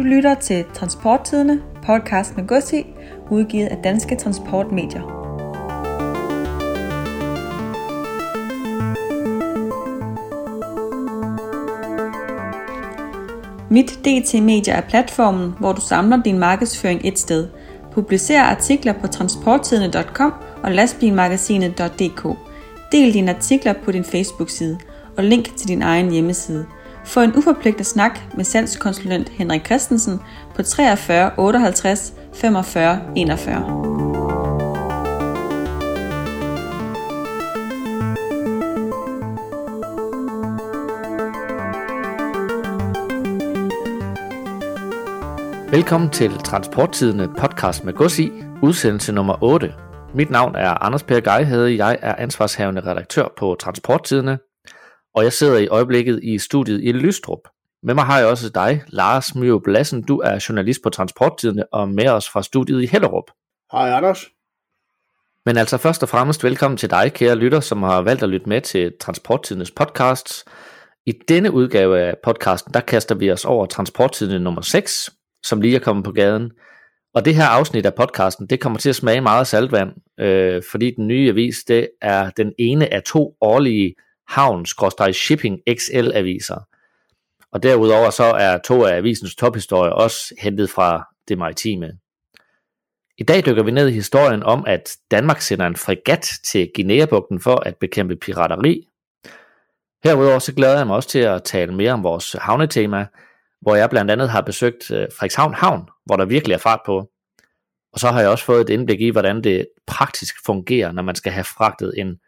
Du lytter til Transporttidende, podcast med Godsi, udgivet af Danske Transportmedier. Mit DT-medier er platformen, hvor du samler din markedsføring et sted. Publicer artikler på transporttidende.com og lastbilmagasinet.dk. Del dine artikler på din Facebook-side og link til din egen hjemmeside. Få en uforpligtende snak med salgskonsulent Henrik Christensen på 43 58 45 41. Velkommen til Transporttidende podcast med Godsi, udsendelse nummer 8. Mit navn er Anders Per Geihede, jeg er ansvarshavende redaktør på Transporttidende, og jeg sidder i øjeblikket i studiet i Lystrup. Med mig har jeg også dig, Lars Mørup. Du er journalist på Transporttidende og med os fra studiet i Hellerup. Hej Anders. Men altså først og fremmest velkommen til dig, kære lytter, som har valgt at lytte med til Transporttidendes podcasts. I denne udgave af podcasten, der kaster vi os over Transporttidende nummer 6, som lige er kommet på gaden. Og det her afsnit af podcasten, det kommer til at smage meget saltvand, fordi den nye avis, det er den ene af to årlige Havn/Shipping XL-aviser. Og derudover så er to af avisens tophistorier også hentet fra det maritime. I dag dykker vi ned i historien om, at Danmark sender en fregat til Guineabugten for at bekæmpe pirateri. Herudover så glæder jeg mig også til at tale mere om vores havnetema, hvor jeg blandt andet har besøgt Fredshavn Havn, hvor der virkelig er fart på. Og så har jeg også fået et indblik i, hvordan det praktisk fungerer, når man skal have fragtet en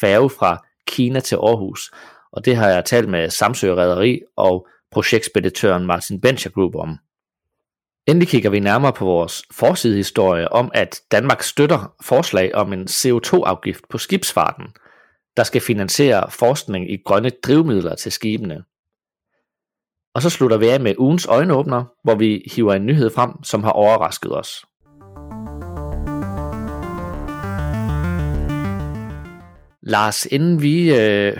færge fra Kina til Aarhus, og det har jeg talt med Samsø Ræderi og projektspeditøren Martin Bencher Group om. Endelig kigger vi nærmere på vores forsidehistorie om, at Danmark støtter forslag om en CO2-afgift på skibsfarten, der skal finansiere forskning i grønne drivmidler til skibene. Og så slutter vi af med ugens øjenåbner, hvor vi hiver en nyhed frem, som har overrasket os. Lars, inden vi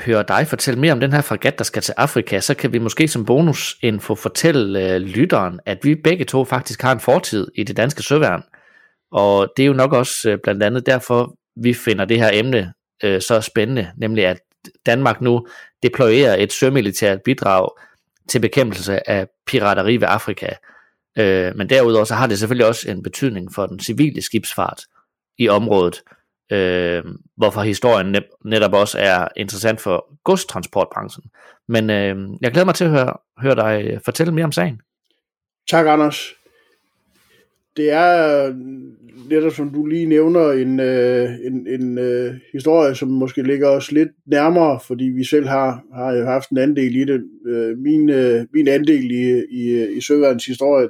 hører dig fortælle mere om den her fregat, der skal til Afrika, så kan vi måske som bonusinfo fortælle lytteren, at vi begge to faktisk har en fortid i det danske søværn. Og det er jo nok også blandt andet derfor, vi finder det her emne så spændende, nemlig at Danmark nu deployerer et sømilitært bidrag til bekæmpelse af pirateri ved Afrika. Men derudover så har det selvfølgelig også en betydning for den civile skibsfart i området, hvorfor historien netop også er interessant for godstransportbranchen. Men jeg glæder mig til at høre dig fortælle mere om sagen. Tak, Anders. Det er netop, som du lige nævner, en historie, som måske ligger os lidt nærmere, fordi vi selv har jo haft en andel i det. Min andel i søværnets historie,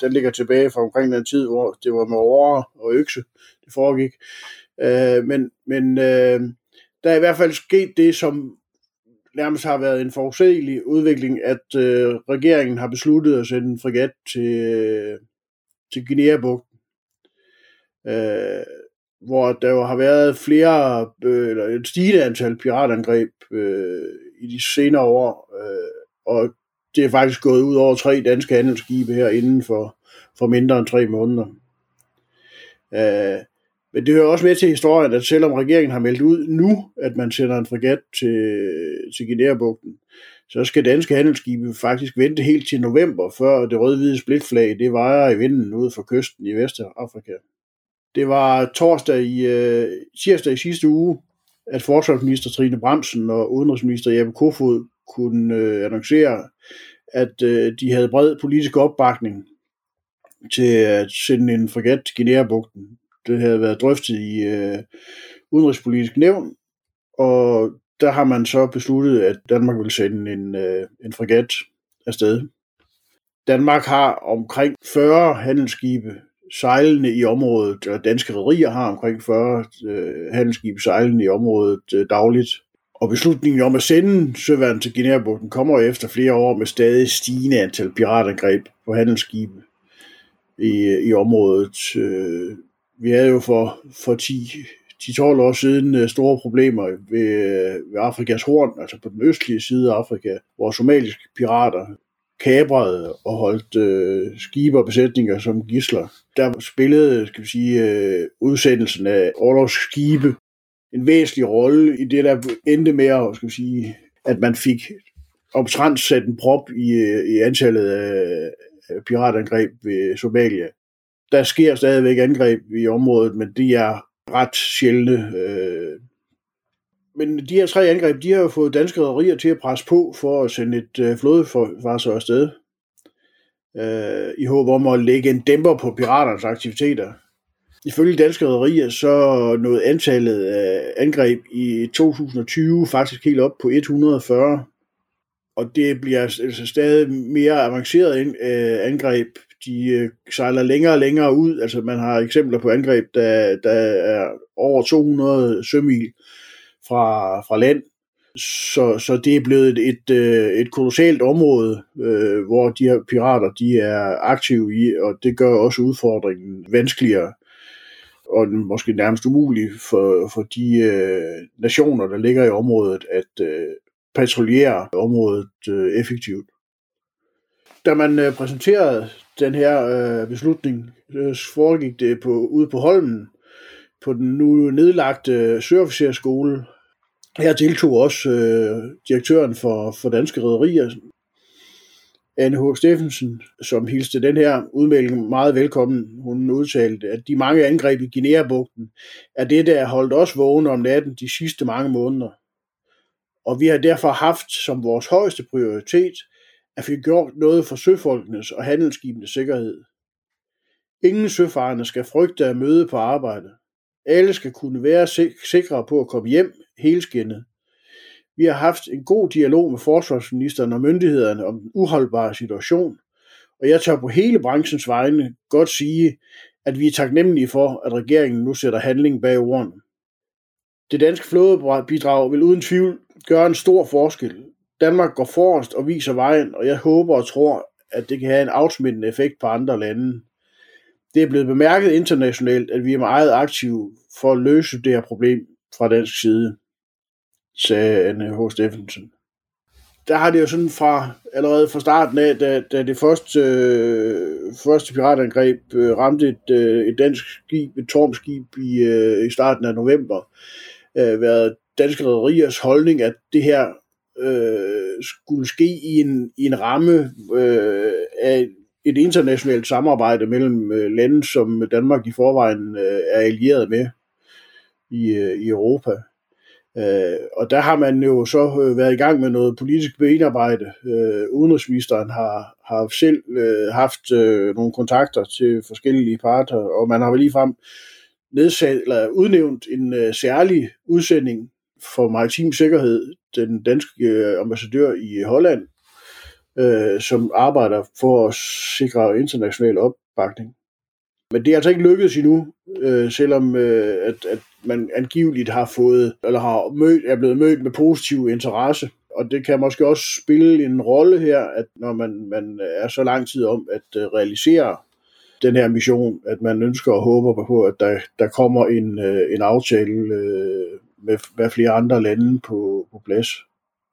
den ligger tilbage fra omkring den tid, hvor det var med årer og økse, det foregik. Men der er i hvert fald sket det, som nærmest har været en forudsigelig udvikling, at regeringen har besluttet at sende en fregat til Guineabugten, hvor der jo har været flere eller et stigende antal piratangreb i de senere år, og det er faktisk gået ud over 3 danske handelsskibe her inden for mindre end 3 måneder. Men det hører også med til historien, at selvom regeringen har meldt ud nu, at man sender en fregat til Guineabugten, så skal danske handelsskibe faktisk vente helt til november, før det rød-hvide splitflag, det vejer i vinden ude for kysten i Vestafrika. Det var tirsdag i sidste uge, at forsvarsminister Trine Bramsen og udenrigsminister Jeppe Kofod kunne annoncere, at de havde bred politisk opbakning til at sende en fregat til Guineabugten. Det havde været drøftet i udenrigspolitisk nævn, og der har man så besluttet, at Danmark vil sende en fregat afsted. Danmark har omkring 40 handelsskibe sejlende i området, og Danske Rederier har omkring 40 handelsskibe sejlende i området dagligt. Og beslutningen om at sende søværnet til Guineabugten kommer efter flere år med stadig stigende antal piratangreb på handelsskibe i området. Vi havde jo for 10-12 år siden store problemer ved Afrikas Horn, altså på den østlige side af Afrika, hvor somaliske pirater kabrede og holdt skibe og besætninger som gidsler. Der spillede, skal vi sige, udsendelsen af orlogsskibe en væsentlig rolle i det, der endte med, skal vi sige, at man fik omtrent sat en prop i antallet af piratangreb ved Somalia. Der sker stadigvæk angreb i området, men de er ret sjældne. Men de her tre angreb, de har jo fået danske rederier til at presse på for at sende et flådefartøj afsted, i håb om at lægge en dæmper på piraternes aktiviteter. Ifølge danske rederier så nåede antallet af angreb i 2020 faktisk helt op på 140, og det bliver altså stadig mere avanceret angreb. De sejler længere og længere ud. Altså man har eksempler på angreb, der er over 200 sømil fra land. Så det er blevet et kolossalt område, hvor de her pirater de er aktive i, og det gør også udfordringen vanskeligere og måske nærmest umulig for de nationer, der ligger i området, at patruljere området effektivt. Da man præsenterede den her beslutning, foregik det ude på Holmen, på den nu nedlagte søofficersskole. Her deltog også direktøren for Danske Rederier, Anne H. Steffensen, som hilste den her udmelding meget velkommen. Hun udtalte, at de mange angreb i Guineabugten er det, der holdt os vågne om natten de sidste mange måneder. Og vi har derfor haft som vores højeste prioritet, at vi gjort noget for søfolkenes og handelsskibenes sikkerhed. Ingen søfarende skal frygte at møde på arbejde. Alle skal kunne være sikre på at komme hjem helskindet. Vi har haft en god dialog med forsvarsministeren og myndighederne om den uholdbare situation, og jeg tør på hele branchens vegne godt sige, at vi er taknemmelige for, at regeringen nu sætter handling bag ordene. Det danske flådebidrag vil uden tvivl gøre en stor forskel. Danmark går forrest og viser vejen, og jeg håber og tror, at det kan have en afsmittende effekt på andre lande. Det er blevet bemærket internationalt, at vi er meget aktive for at løse det her problem fra dansk side, sagde Anne H. Steffensen. Der har det jo sådan allerede fra starten af, da det første piratangreb ramte et dansk skib, et tormskib i starten af november, været danske rederiers holdning, at det her skulle ske i en ramme af et internationalt samarbejde mellem lande, som Danmark i forvejen er allieret med i Europa. Og der har man jo så været i gang med noget politisk benarbejde. Udenrigsministeren har selv haft nogle kontakter til forskellige parter, og man har vel ligefrem udnævnt en særlig udsending for maritim sikkerhed, den danske ambassadør i Holland, som arbejder for at sikre international opbakning. Men det er altså ikke lykkedes endnu, selvom at man angiveligt har fået, eller er blevet mødt med positiv interesse. Og det kan måske også spille en rolle her, at når man er så lang tid om at realisere den her mission, at man ønsker og håber på, at der kommer en aftale med flere andre lande på plads.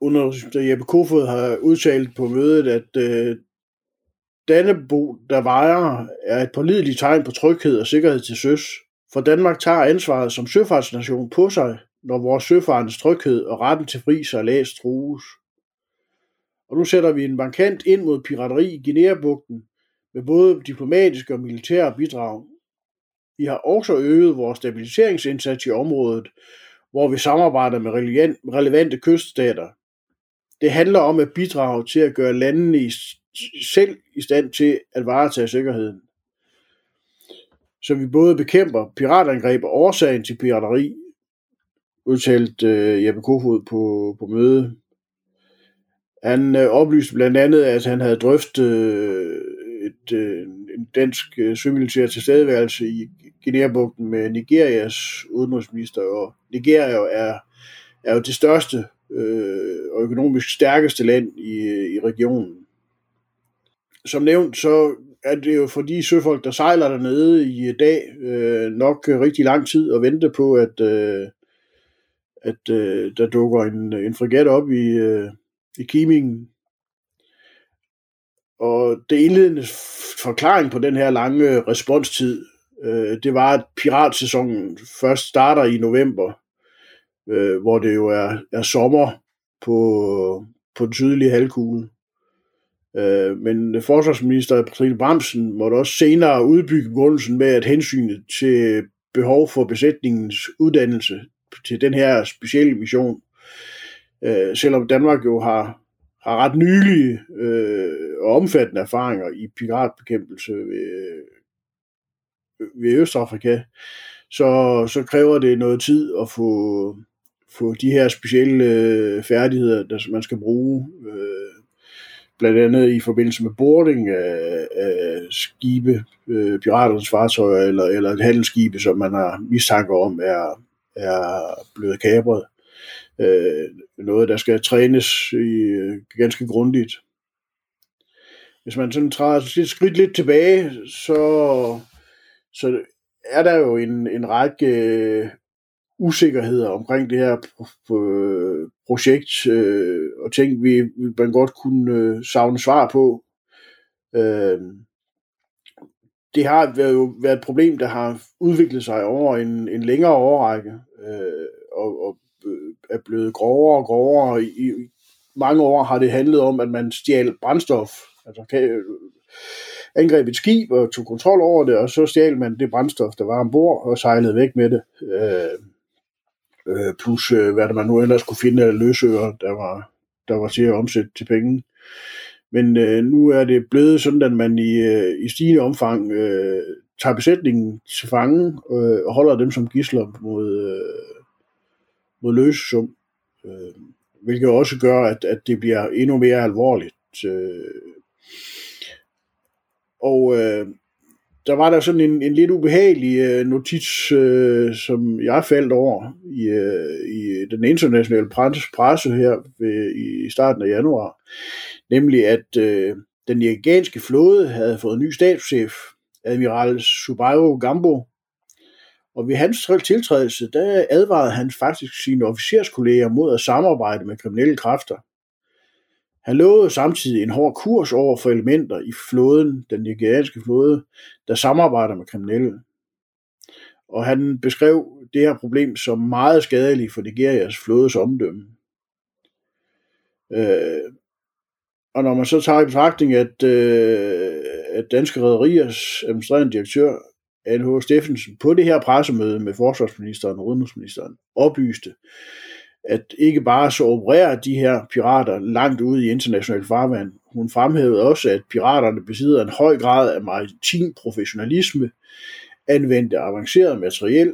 Udenrigsminister Jeppe Kofod har udtalt på mødet, at Dannebrog, der vejer, er et pålideligt tegn på tryghed og sikkerhed til søs. For Danmark tager ansvaret som søfartsnation på sig, når vores søfarens tryghed og retten til fri sejlads trues. Og nu sætter vi en markant ind mod pirateri i Guineabugten med både diplomatiske og militære bidrag. Vi har også øget vores stabiliseringsindsats i området, hvor vi samarbejder med relevante kyststater. Det handler om at bidrage til at gøre landene selv i stand til at varetage sikkerheden. Så vi både bekæmper piratangreb og årsagen til pirateri, udtalte Jeppe Kofod på mødet. Han oplyste blandt andet, at han havde drøftet en dansk sømilitær tilstedeværelse i Guineabugten med Nigerias udenrigsminister, og Nigeria er jo det største og økonomisk stærkeste land i regionen. Som nævnt, så er det jo for de søfolk, der sejler dernede i dag, nok rigtig lang tid at vente på, at der dukker en fregat op i Kimingen. Og det indledende forklaring på den her lange responstid, det var, at piratsæsonen først starter i november, hvor det jo er sommer på den sydlige halvkugle. Men forsvarsminister Trine Bramsen måtte også senere udbygge begrundelsen med, at hensynet til behov for besætningens uddannelse til den her specielle mission, selvom Danmark jo har ret nylige og omfattende erfaringer i piratbekæmpelse ved Østafrika, så kræver det noget tid at få de her specielle færdigheder, der man skal bruge, blandt andet i forbindelse med boarding af skibe, piraternes fartøjer eller handelsskibe, som man har mistanke om er blevet kapret. Noget, der skal trænes ganske grundigt. Hvis man sådan træder et skridt lidt tilbage, så er der jo en række usikkerheder omkring det her projekt, og ting, man godt kunne savne svar på. Det har jo været et problem, der har udviklet sig over en længere årrække, og er blevet grovere og grovere. I mange år har det handlet om, at man stjal brændstof, altså angreb et skib og tog kontrol over det, og så stjal man det brændstof, der var ombord, og sejlede væk med det. Plus hvad man nu ellers kunne finde af løsøger, der var til at omsætte til penge. Men nu er det blevet sådan, at man i stigende omfang tager besætningen til fange og holder dem som gidsler mod løsesum, hvilket også gør, at det bliver endnu mere alvorligt. Og der var der sådan en lidt ubehagelig notits, som jeg faldt over i den internationale presse her i starten af januar, nemlig at den nigerianske flåde havde fået en ny stabschef, Admiral Subairo Gambo, og ved hans tiltrædelse, der advarede han faktisk sine officerskolleger mod at samarbejde med kriminelle kræfter. Han lovede samtidig en hård kurs over for elementer i flåden, den nigerianske flåde, der samarbejder med kriminelle. Og han beskrev det her problem som meget skadeligt for Nigerias flådes omdømme. Og når man så tager i betragtning, at Danske Rederiers administrerende direktør, Anne H. Steffensen, på det her pressemøde med forsvarsministeren og udenrigsministeren oplyste, at ikke bare så opererer de her pirater langt ude i international farvand. Hun fremhævede også, at piraterne besidder en høj grad af maritim professionalisme, anvendte avanceret materiel,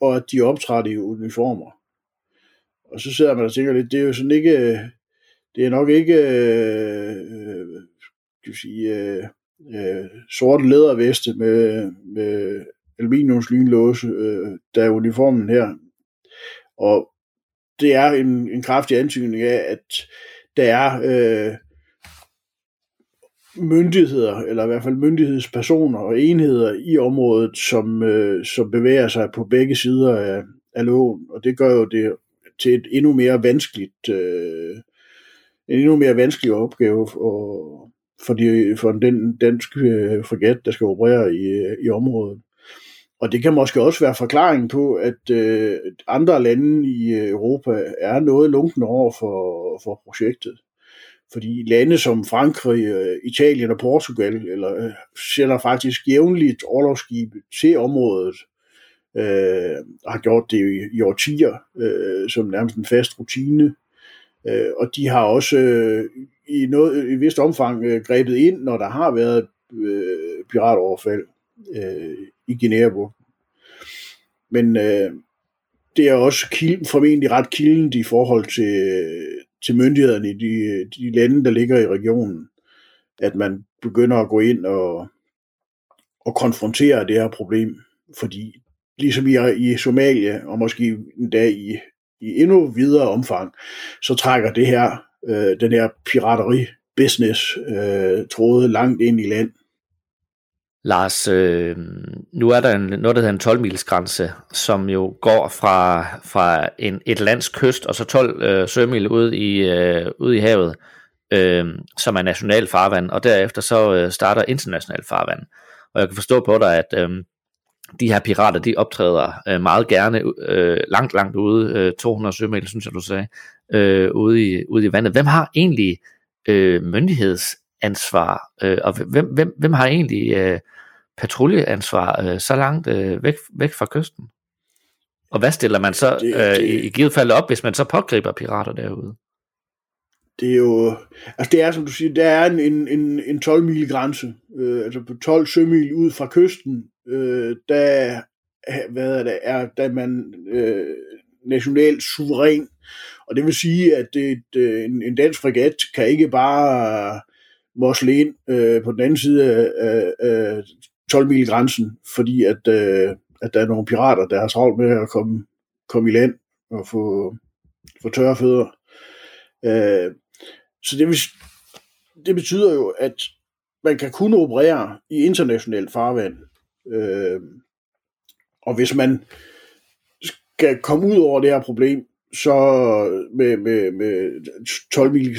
og at de optrådte i uniformer. Og så sidder man og tænker lidt, det er jo sådan ikke, det er nok ikke, sort læderveste med aluminiumslynlåse, der er uniformen her. Og det er en kraftig antydning af, at der er myndigheder, eller i hvert fald myndighedspersoner og enheder i området, som bevæger sig på begge sider af loven, og det gør jo det til et endnu mere vanskeligt, en endnu mere vanskelig opgave for den danske fregat, der skal operere i området. Og det kan måske også være forklaringen på, at andre lande i Europa er noget lunkne over for projektet. Fordi lande som Frankrig, Italien og Portugal sender faktisk jævnligt orlogsskibe til området, har gjort det i årtier som nærmest en fast rutine. Og de har også i vist omfang grebet ind, når der har været piratoverfald i Guineabugten. Men det er også formentlig ret kildent i forhold til myndighederne i de lande, der ligger i regionen, at man begynder at gå ind og konfrontere det her problem. Fordi ligesom i Somalia, og måske endda i endnu videre omfang, så trækker det her, den her pirateri-business tråde langt ind i land. Lars, nu er der noget, der hedder en 12-milsgrænse, som jo går fra et lands kyst og så 12 sømil ud i havet. som er national farvand, og derefter så starter international farvand. Og jeg kan forstå på dig, at de her pirater, de optræder meget gerne langt ude, 200 sømil, synes jeg du sagde, ude i vandet. Hvem har egentlig myndighedsansvar, og hvem har egentlig patruljeansvar så langt væk fra kysten? Og hvad stiller man så i givet fald op, hvis man så pågriber pirater derude? Det er jo, altså det er som du siger, der er en 12 mil grænse, altså på 12 sømil ud fra kysten, der er man nationalt suveræn, og det vil sige, at en dansk fregat kan ikke bare mosle ind på den anden side af 12 mil grænsen, fordi at der er nogle pirater, der har travlt med at komme i land og få tørre fødder. Så det betyder jo, at man kan kun operere i internationalt farvand, og hvis man skal komme ud over det her problem, så med 12 mil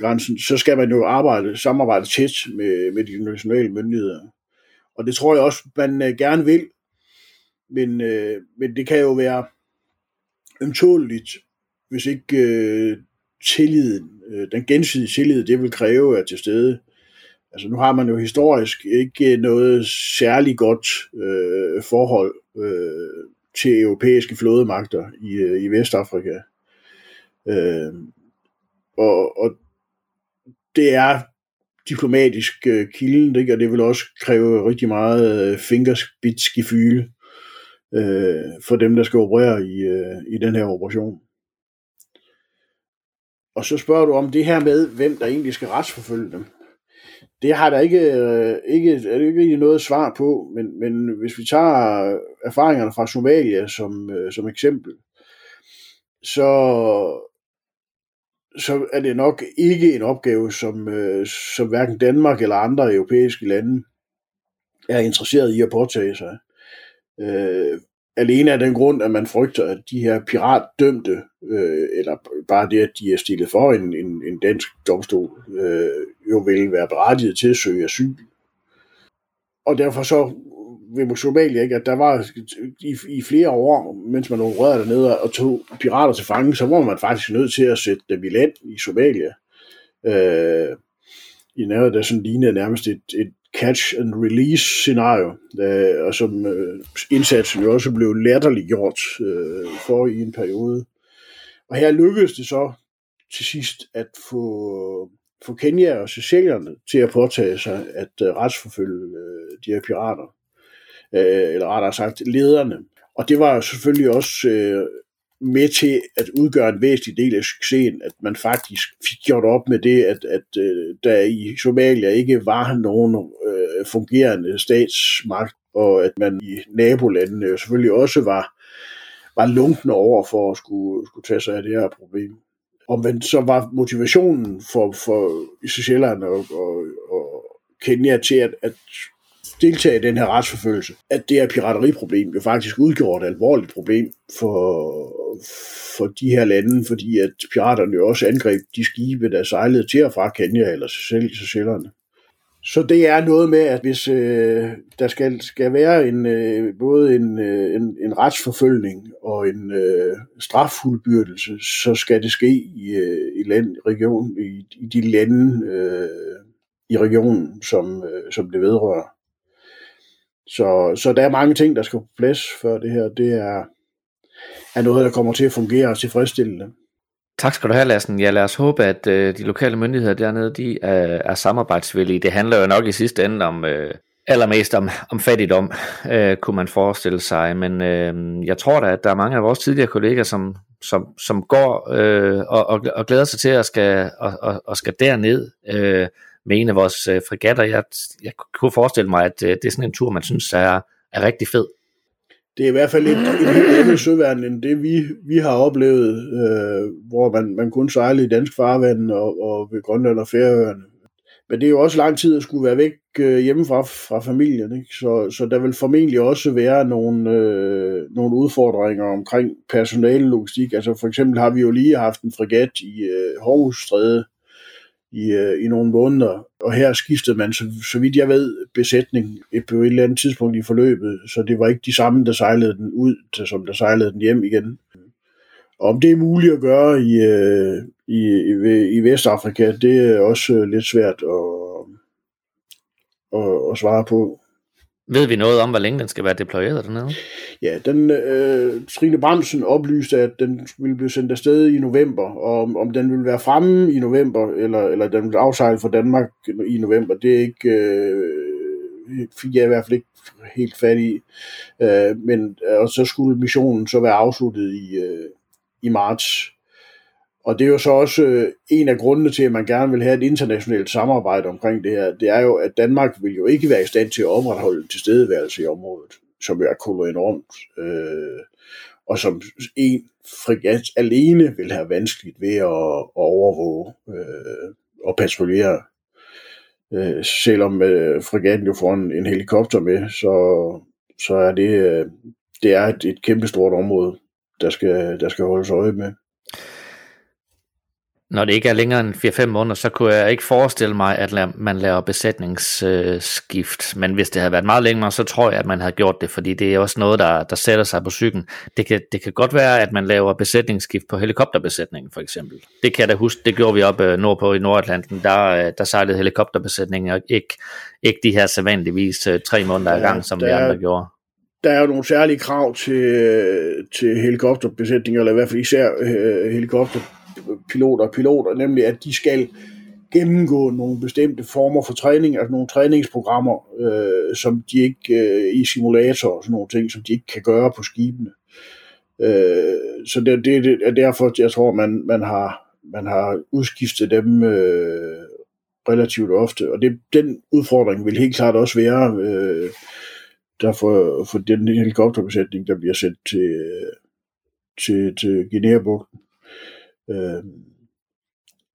grænsen, så skal man jo samarbejde tæt med de nationale myndigheder, og det tror jeg også man gerne vil, men det kan jo være ømtåleligt, hvis ikke tilliden, den gensidige tillid, det vil kræve er til stede. Altså nu har man jo historisk ikke noget særlig godt forhold til europæiske flådemagter i Vestafrika. Og det er diplomatisk kilden, ikke? Og det vil også kræve rigtig meget fingerspidsgefyle for dem, der skal operere i den her operation. Og så spørger du om det her med, hvem der egentlig skal retsforfølge dem. Det har der ikke noget svar på, men hvis vi tager erfaringerne fra Somalia som eksempel, så er det nok ikke en opgave, som hverken Danmark eller andre europæiske lande er interesseret i at påtage sig. Alene af den grund, at man frygter, at de her piratdømte, eller bare det, at de er stillet for en dansk domstol, jo vil være berettiget til at søge asyl. Og derfor så ved Somalia, ikke, at der var i flere år, mens man opererede dernede og tog pirater til fange, så var man faktisk nødt til at sætte dem i land i Somalia. I nærheden, der sådan lignede nærmest et catch and release scenario, og som indsatsen jo også blev latterliggjort for i en periode. Og her lykkedes det så til sidst at få Kenya og sicilierne til at påtage sig at retsforfølge de her pirater, eller rettere sagt lederne. Og det var selvfølgelig også med til at udgøre en væsentlig del af succesen, at man faktisk fik gjort op med det, at der i Somalia ikke var nogen fungerende statsmagt, og at man i nabolandene jo selvfølgelig også var lunkne over for at skulle tage sig af det her problem. Omvendt så var motivationen for Seychellerne og Kenya til at deltage i den her retsforfølgelse, at det her pirateriproblem jo faktisk udgjorde et alvorligt problem for de her lande, fordi at piraterne jo også angreb de skibe, der sejlede til og fra Kenya eller Seychellerne. Så det er noget med, at hvis der skal være både en retsforfølgning og en straffuldbyrdelse, så skal det ske i de lande i regionen, som det vedrører. Så der er mange ting, der skal på plads, før det her det er noget, der kommer til at fungere tilfredsstillende. Tak skal du have, Lassen. Ja, lad os håbe, at de lokale myndigheder dernede, de er samarbejdsvillige. Det handler jo nok i sidste ende om allermest om fattigdom, kunne man forestille sig. Men jeg tror da, at der er mange af vores tidligere kolleger, som går og glæder sig til at skal derned, med en af vores fregatter. Jeg kunne forestille mig, at det er sådan en tur, man synes er rigtig fed. Det er i hvert fald et helt andet søværn, end det vi har oplevet, hvor man kun sejler i dansk farvand og ved Grønland og Færøerne. Men det er jo også lang tid at skulle være væk hjemmefra fra familien, ikke? Så der vil formentlig også være nogle udfordringer omkring personale logistik. Altså for eksempel har vi jo lige haft en fregat i Hormuzstrædet i nogle måneder, og her skiftede man, så vidt jeg ved, besætning på et eller andet tidspunkt i forløbet, så det var ikke de samme, der sejlede den ud, som der sejlede den hjem igen. Og om det er muligt at gøre i Vestafrika, det er også lidt svært at svare på. Ved vi noget om, hvor længe den skal være deployeret dernede? Ja, Trine Bramsen oplyste, at den ville blive sendt afsted i november, og om den ville være fremme i november, eller den ville afsejle fra Danmark i november, det er ikke, fik jeg i hvert fald ikke helt fat i. Og så skulle missionen så være afsluttet i marts. Og det er jo så også en af grundene til, at man gerne vil have et internationalt samarbejde omkring det her. Det er jo, at Danmark vil jo ikke være i stand til at opretholde tilstedeværelse i området, som jo er kolonormt, og som en fregat alene vil have vanskeligt ved at overvåge og patruljere. Selvom fregatten jo får en helikopter med, så er det er et kæmpestort område, der skal holdes øje med. Når det ikke er længere end 4-5 måneder, så kunne jeg ikke forestille mig, at man laver besætningsskift. Men hvis det havde været meget længere, så tror jeg, at man havde gjort det, fordi det er også noget, der sætter sig på psyken. Det kan godt være, at man laver besætningsskift på helikopterbesætningen, for eksempel. Det kan jeg da huske, det gjorde vi op nordpå i Nordatlanten. Der sejlede helikopterbesætningen, og ikke de her sædvanligvis 3 måneder i gang, som vi andre gjorde. Der er jo nogle særlige krav til helikopterbesætninger, eller i hvert fald især piloter, nemlig at de skal gennemgå nogle bestemte former for træning, altså nogle træningsprogrammer, som de ikke i simulatorer og sådan nogle ting, som de ikke kan gøre på skibene. Så det er derfor, jeg tror, man har udskiftet dem relativt ofte, og den udfordring vil helt klart også være derfor for den helikopterbesætning, der bliver sendt til Guineabugten.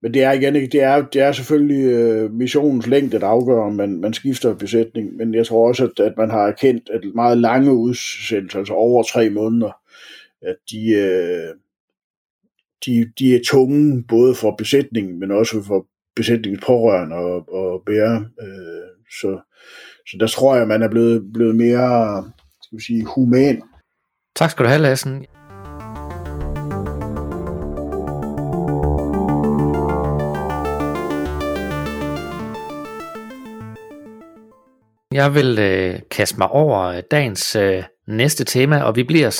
Men det er igen ikke, det er selvfølgelig missionens længde, der afgør, om man skifter besætning, men jeg tror også, at man har erkendt, at meget lange udsendelser, altså over 3 måneder, at de er tunge, både for besætningen, men også for besætningens pårørende og bære. Så der tror jeg, at man er blevet mere, skal vi sige, human. Tak skal du have, Lassen. Jeg vil kaste mig over dagens næste tema, og vi bliver,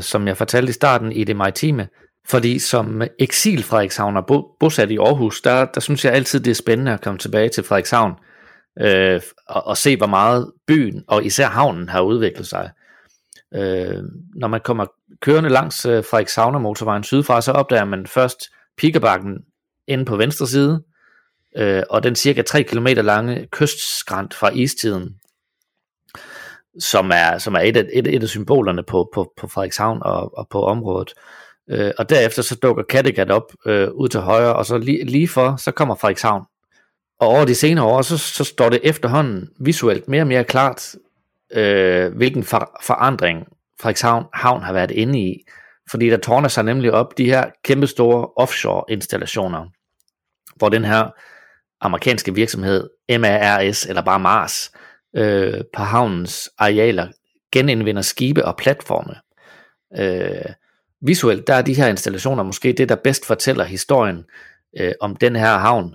som jeg fortalte i starten, i det maritime. Fordi som eksil Frederikshavn bosat i Aarhus, der synes jeg altid, det er spændende at komme tilbage til Frederikshavn og se, hvor meget byen og især havnen har udviklet sig. Når man kommer kørende langs Frederikshavn og motorvejen sydfra, så opdager man først Pikkerbakken inde på venstre side, og den cirka 3 km lange kystskrant fra istiden, som er et af symbolerne på Frederikshavn og på området. Og derefter så dukker Kattegat op ud til højre, og så lige for, så kommer Frederikshavn. Og over de senere år, så står det efterhånden visuelt mere og mere klart, hvilken forandring Frederikshavn Havn har været inde i. Fordi der tårner sig nemlig op de her kæmpestore offshore-installationer, hvor den her amerikanske virksomhed MARS, eller bare MARS, på havnens arealer genindvinder skibe og platforme. Visuelt, der er de her installationer måske det, der bedst fortæller historien om den her havn,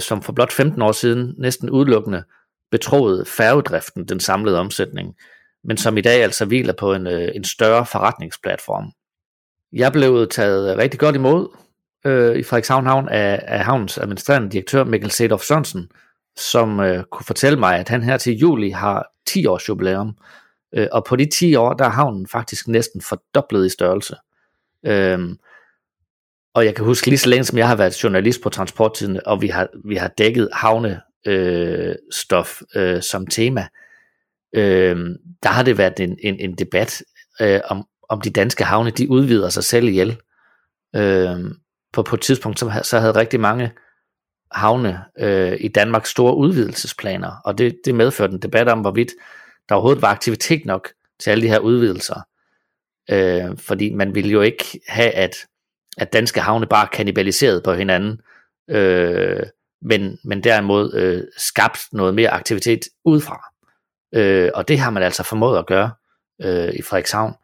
som for blot 15 år siden næsten udelukkende betroede færgedriften den samlede omsætning, men som i dag altså hviler på en større forretningsplatform. Jeg blev taget rigtig godt imod i Frederikshavn Havn af havnens administrerende direktør Mikkel Seedorf Sørensen, som kunne fortælle mig, at han her til juli har 10 års jubilæum, og på de 10 år, der er havnen faktisk næsten fordoblet i størrelse. Og jeg kan huske, lige så længe som jeg har været journalist på Transporttidende, og vi har dækket havnestof som tema, der har det været en debat om de danske havne, de udvider sig selv ihjel. På et tidspunkt, så havde rigtig mange havne i Danmark store udvidelsesplaner, og det medførte en debat om, hvorvidt der overhovedet var aktivitet nok til alle de her udvidelser. Fordi man ville jo ikke have, at danske havne bare kannibaliserede på hinanden, men derimod skabt noget mere aktivitet udefra. Og det har man altså formået at gøre i Frederikshavn.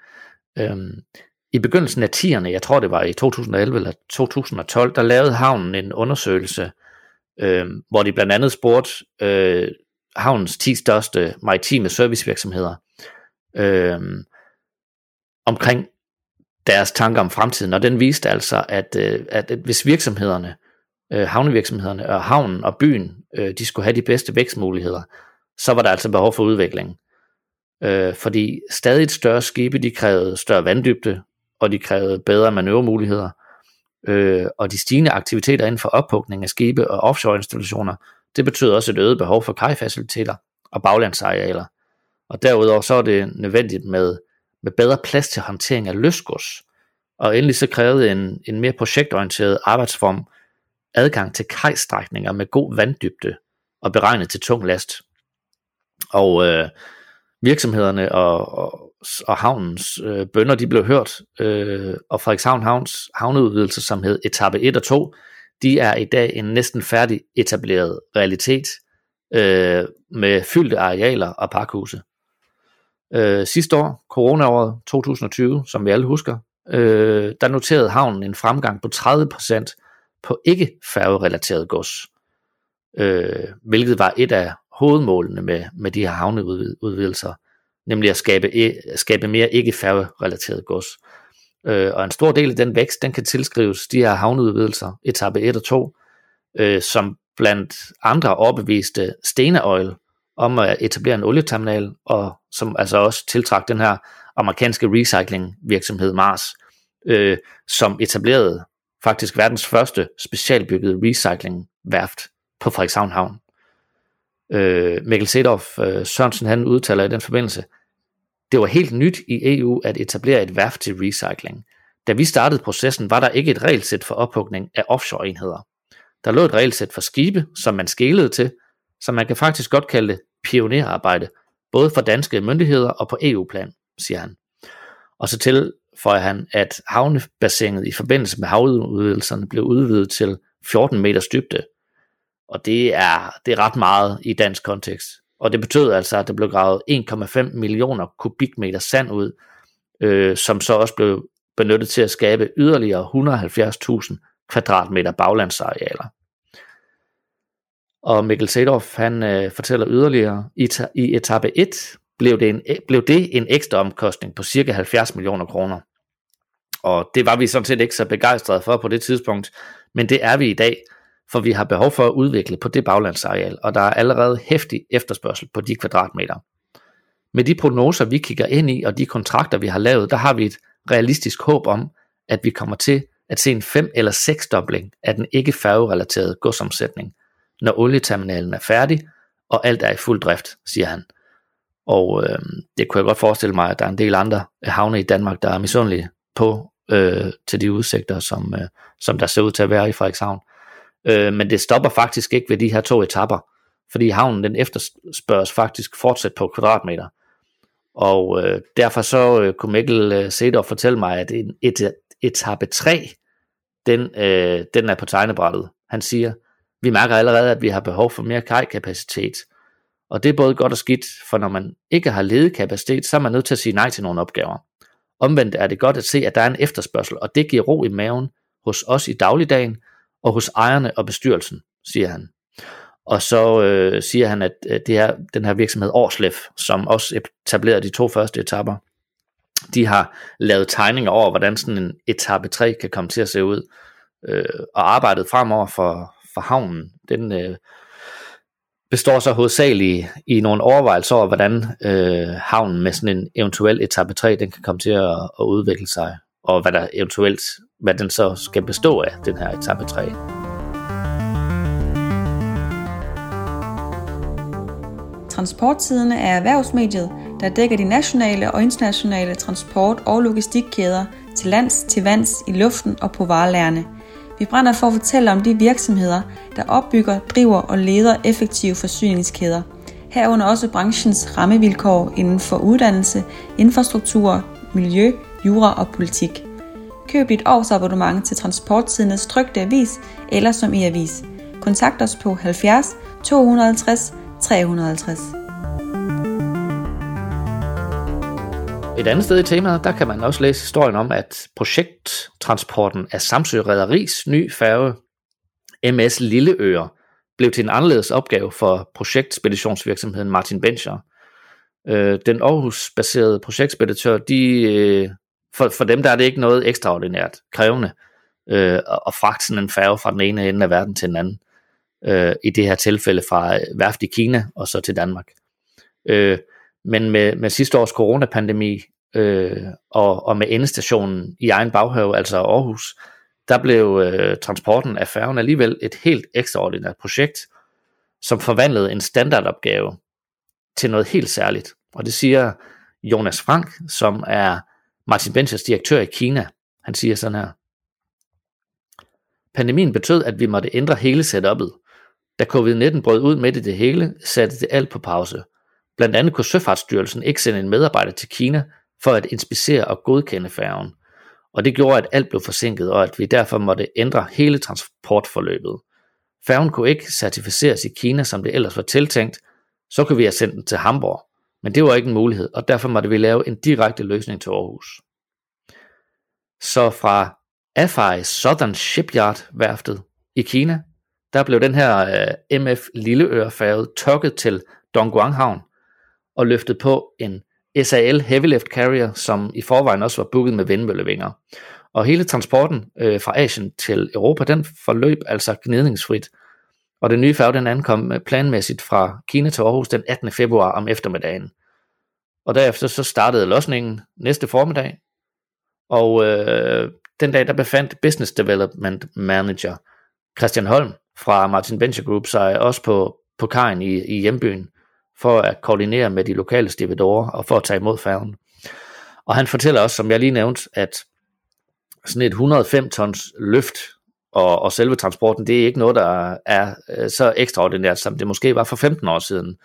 I begyndelsen af 10'erne, jeg tror det var i 2011 eller 2012, der lavede havnen en undersøgelse, hvor de blandt andet spurgte havnens 10 største maritime servicevirksomheder omkring deres tanker om fremtiden. Og den viste altså, at hvis virksomhederne, havnevirksomhederne og havnen og byen, de skulle have de bedste vækstmuligheder, så var der altså behov for udvikling. Fordi stadig større skibe, de krævede større vanddybde, og de krævede bedre manøvremuligheder, og de stigende aktiviteter inden for ophugning af skibe og offshore-installationer, det betød også et øget behov for kajfaciliteter og baglandsarealer. Og derudover så er det nødvendigt med bedre plads til håndtering af løsgods. Og endelig så krævede en mere projektorienteret arbejdsform adgang til kajstrækninger med god vanddybde og beregnet til tung last. Og virksomhederne og havnens bønder, de blev hørt, og Frederikshavn Havns havneudvidelse, som hed etape 1 og 2, de er i dag en næsten færdig etableret realitet med fyldte arealer og pakhuse. Sidste år, coronaåret 2020, som vi alle husker, der noterede havnen en fremgang på 30% på ikke-færgerelateret gods, hvilket var et af hovedmålene med de her havneudvidelser, nemlig at skabe mere ikke-færgerelateret gods. Og en stor del af den vækst, den kan tilskrives de her havneudvidelser, etape 1 og 2, som blandt andre overbeviste Stena Oil om at etablere en olieterminal, og som altså også tiltrak den her amerikanske recyclingvirksomhed MARS, som etablerede faktisk verdens første specialbyggede recyclingværft på Frederikshavn Havn. Mikkel Seedorf Sørensen, han udtaler i den forbindelse: "Det var helt nyt i EU at etablere et værft til recycling. Da vi startede processen, var der ikke et regelsæt for ophugning af offshore-enheder. Der lå et regelsæt for skibe, som man skelede til, så man kan faktisk godt kalde det pionerarbejde, både for danske myndigheder og på EU-plan," siger han. Og så tilføjer han, at havnebassinet i forbindelse med havudvidelserne blev udvidet til 14 meters dybde. Og det er ret meget i dansk kontekst. Og det betød altså, at der blev gravet 1,5 millioner kubikmeter sand ud, som så også blev benyttet til at skabe yderligere 170.000 kvadratmeter baglandsarealer. Og Mikkel Seedorf, han fortæller yderligere: "I etape 1 blev det en ekstra omkostning på cirka 70 millioner kroner. Og det var vi sådan set ikke så begejstrede for på det tidspunkt, men det er vi i dag, for vi har behov for at udvikle på det baglandsareal, og der er allerede heftig efterspørgsel på de kvadratmeter. Med de prognoser, vi kigger ind i, og de kontrakter, vi har lavet, der har vi et realistisk håb om, at vi kommer til at se en 5- eller 6-dobling af den ikke-færgerelaterede godsomsætning, når olieterminalen er færdig, og alt er i fuld drift," siger han. Og det kunne jeg godt forestille mig, at der er en del andre havne i Danmark, der er misundelige på til de udsigter, som der ser ud til at være i Frederikshavn. Men det stopper faktisk ikke ved de her 2 etapper, fordi havnen den efterspørges faktisk fortsat på kvadratmeter. Og derfor så kunne Mikkel Seedorf fortælle mig, at etape 3, den er på tegnebrættet. Han siger: "Vi mærker allerede, at vi har behov for mere kajkapacitet. Og det er både godt og skidt, for når man ikke har ledig kapacitet, så er man nødt til at sige nej til nogle opgaver. Omvendt er det godt at se, at der er en efterspørgsel, og det giver ro i maven hos os i dagligdagen, og hos ejerne og bestyrelsen," siger han. Og så siger han, at den her virksomhed Årslef, som også etablerede de 2 første etapper, de har lavet tegninger over, hvordan sådan en etape 3 kan komme til at se ud. Og arbejdet fremover for havnen, den består så hovedsageligt i nogle overvejelser over, hvordan havnen med sådan en eventuel etape 3, den kan komme til at udvikle sig, og hvad der eventuelt, hvad den så skal bestå af, den her etape 3. Transporttidende er erhvervsmediet, der dækker de nationale og internationale transport- og logistikkæder til lands, til vands, i luften og på varelagerne. Vi brænder for at fortælle om de virksomheder, der opbygger, driver og leder effektive forsyningskæder. Herunder også branchens rammevilkår inden for uddannelse, infrastruktur, miljø, jura og politik. Køb dit årsabonnement til Transporttidendes trykte avis eller som e-avis. Kontakt os på 70 250 350. Et andet sted i temaet, der kan man også læse historien om, at projekttransporten af Samsø Ræderis ny færge MS Lilleøer blev til en anderledes opgave for projektspeditionsvirksomheden Martin Bencher. Den Aarhus-baserede projektspeditør, for dem der er det ikke noget ekstraordinært krævende at fragte sådan en færge fra den ene ende af verden til den anden. I det her tilfælde fra værft i Kina og så til Danmark. Men med sidste års coronapandemi og med endestationen i egen baghave, altså Aarhus, der blev transporten af færgen alligevel et helt ekstraordinært projekt, som forvandlede en standardopgave til noget helt særligt. Og det siger Jonas Frank, som er Martin Benchers direktør i Kina. Han siger sådan her: Pandemien betød, at vi måtte ændre hele setupet. Da covid-19 brød ud midt i det hele, satte det alt på pause. Blandt andet kunne Søfartsstyrelsen ikke sende en medarbejder til Kina for at inspicere og godkende færgen. Og det gjorde, at alt blev forsinket, og at vi derfor måtte ændre hele transportforløbet. Færgen kunne ikke certificeres i Kina, som det ellers var tiltænkt, så kunne vi have sendt den til Hamburg. Men det var ikke en mulighed, og derfor måtte vi lave en direkte løsning til Aarhus. Så fra FI Southern Shipyard-værftet i Kina, der blev den her MF Lilleøer-færge tokket til Dongguan Havn og løftet på en SAL Heavy Lift Carrier, som i forvejen også var booket med vindmøllevinger. Og hele transporten fra Asien til Europa, den forløb altså gnidningsfrit. Og den nye færge, den ankom planmæssigt fra Kina til Aarhus den 18. februar om eftermiddagen. Og derefter så startede losningen næste formiddag, og den dag, der befandt Business Development Manager Christian Holm fra Martin Bencher Group sig også på kajen i hjembyen for at koordinere med de lokale stevedorer og for at tage imod færgen. Og han fortæller også, som jeg lige nævnte, at sådan et 105 tons løft og selve transporten, det er ikke noget, der er så ekstraordinært, som det måske var for 15 år siden.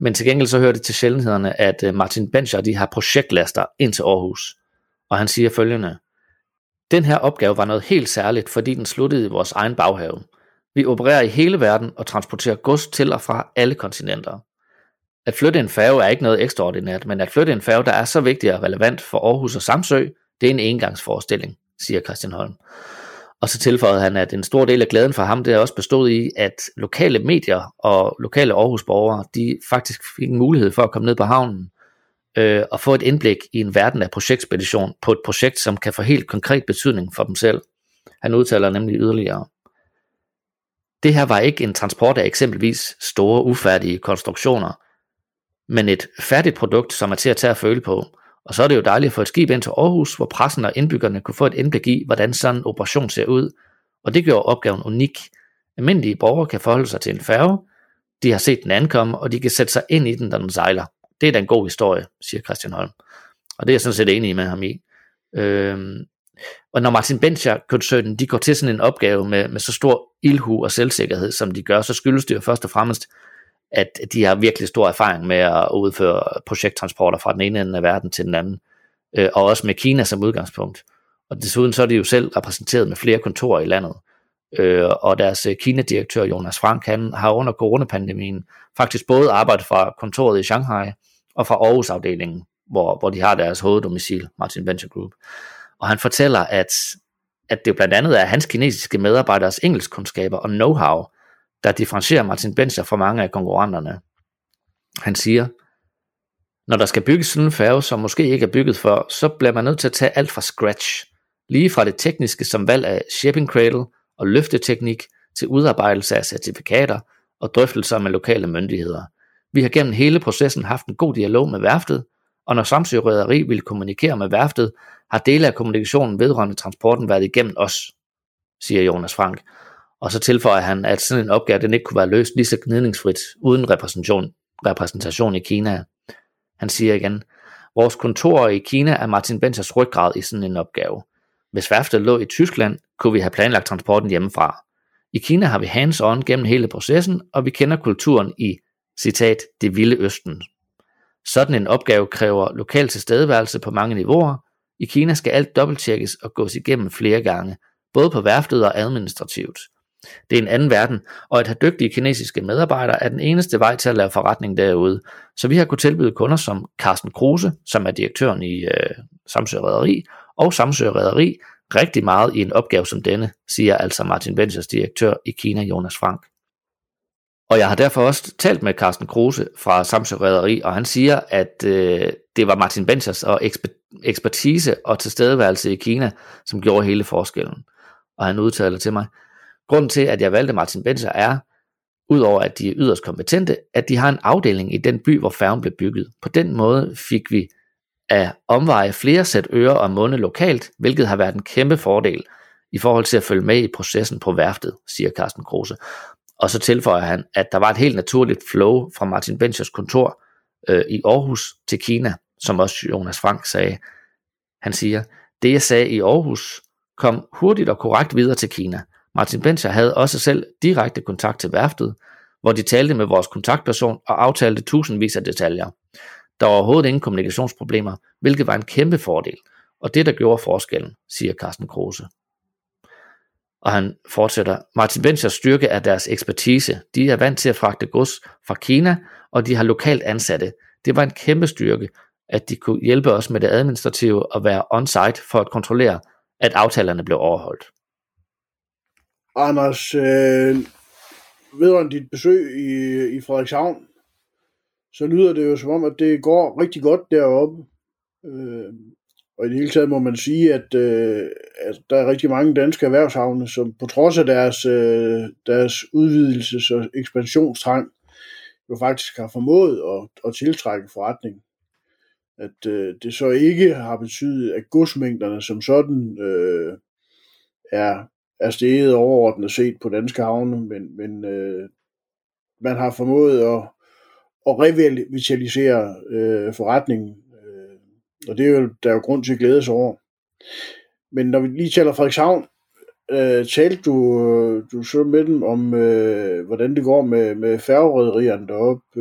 Men til gengæld så hører det til sjældenhederne, at Martin Bencher, de har projektlaster ind til Aarhus. Og han siger følgende: Den her opgave var noget helt særligt, fordi den sluttede i vores egen baghave. Vi opererer i hele verden og transporterer gods til og fra alle kontinenter. At flytte en færge er ikke noget ekstraordinært, men at flytte en færge, der er så vigtig og relevant for Aarhus og Samsø, det er en engangsforestilling, siger Christian Holm. Og så tilføjede han, at en stor del af glæden for ham, det er også bestået i, at lokale medier og lokale Aarhusborgere, de faktisk fik en mulighed for at komme ned på havnen og få et indblik i en verden af projektspedition på et projekt, som kan få helt konkret betydning for dem selv. Han udtaler nemlig yderligere: Det her var ikke en transport af eksempelvis store, ufærdige konstruktioner, men et færdigt produkt, som er til at tage og føle på. Og så er det jo dejligt at få et skib ind til Aarhus, hvor pressen og indbyggerne kunne få et indblik i, hvordan sådan en operation ser ud. Og det gjorde opgaven unik. Almindelige borgere kan forholde sig til en færge, de har set den ankomme, og de kan sætte sig ind i den, når den sejler. Det er da en god historie, siger Christian Holm. Og det er jeg sådan set enig med ham i. Og når Martin Bencher-koncernen, de går til sådan en opgave med så stor ildhu og selvsikkerhed, som de gør, så skyldes det jo først og fremmest, at de har virkelig stor erfaring med at udføre projekttransporter fra den ene ende af verden til den anden, og også med Kina som udgangspunkt. Og desuden så er de jo selv repræsenteret med flere kontorer i landet. Og deres Kina-direktør Jonas Frank, han har under coronapandemien faktisk både arbejdet fra kontoret i Shanghai og fra Aarhus-afdelingen, hvor de har deres hoveddomicil, Martin Bencher Group. Og han fortæller, at det blandt andet er hans kinesiske medarbejderes engelskkundskaber og know-how, der differentierer Martin Bencher fra mange af konkurrenterne. Han siger: Når der skal bygges sådan en færge, som måske ikke er bygget for, så bliver man nødt til at tage alt fra scratch. Lige fra det tekniske som valg af shipping cradle og løfteteknik til udarbejdelse af certifikater og drøftelser med lokale myndigheder. Vi har gennem hele processen haft en god dialog med værftet, og når Samsø Ræderi ville kommunikere med værftet, har dele af kommunikationen vedrørende transporten været igennem os, siger Jonas Frank. Og så tilføjer han, at sådan en opgave, den ikke kunne være løst lige så gnidningsfrit uden repræsentation i Kina. Han siger igen: Vores kontorer i Kina er Martin Benchers ryggrad i sådan en opgave. Hvis værftet lå i Tyskland, kunne vi have planlagt transporten hjemmefra. I Kina har vi hands-on gennem hele processen, og vi kender kulturen i, citat, det vilde østen. Sådan en opgave kræver lokal tilstedeværelse på mange niveauer. I Kina skal alt dobbelttjekkes og gås igennem flere gange, både på værftet og administrativt. Det er en anden verden, og at have dygtige kinesiske medarbejdere er den eneste vej til at lave forretning derude. Så vi har kunnet tilbyde kunder som Carsten Kruse, som er direktøren i Samsø Ræderi, og Samsø Ræderi rigtig meget i en opgave som denne, siger altså Martin Benchers direktør i Kina, Jonas Frank. Og jeg har derfor også talt med Carsten Kruse fra Samsø Ræderi, og han siger, at det var Martin Benchers og ekspertise og tilstedeværelse i Kina, som gjorde hele forskellen. Og han udtaler til mig, grunden til, at jeg valgte Martin Bencher er, udover at de er yderst kompetente, at de har en afdeling i den by, hvor færgen blev bygget. På den måde fik vi at omveje flere sæt ører og munde lokalt, hvilket har været en kæmpe fordel i forhold til at følge med i processen på værftet, siger Carsten Kruse. Og så tilføjer han, at der var et helt naturligt flow fra Martin Benchers kontor i Aarhus til Kina, som også Jonas Frank sagde. Han siger, det jeg sagde i Aarhus kom hurtigt og korrekt videre til Kina. Martin Bencher havde også selv direkte kontakt til værftet, hvor de talte med vores kontaktperson og aftalte tusindvis af detaljer. Der var overhovedet ingen kommunikationsproblemer, hvilket var en kæmpe fordel, og det der gjorde forskellen, siger Carsten Kruse. Og han fortsætter, Martin Benchers styrke er deres ekspertise. De er vant til at fragte gods fra Kina, og de har lokalt ansatte. Det var en kæmpe styrke, at de kunne hjælpe os med det administrative og være on-site for at kontrollere, at aftalerne blev overholdt. Anders, vedrørende dit besøg i Frederikshavn, så lyder det jo som om, at det går rigtig godt deroppe. Og i det hele taget må man sige, at der er rigtig mange danske erhvervshavne, som på trods af deres udvidelses- og ekspansionstrang, jo faktisk har formået at tiltrække forretning. At det så ikke har betydet, at godsmængderne som sådan er steget overordnet set på danske havne, men man har formået at revitalisere forretningen. Og det er jo, der er jo grund til at glædes over. Men når vi lige taler Frederikshavn, talte du så med dem om, hvordan det går med færgerederiererne deroppe,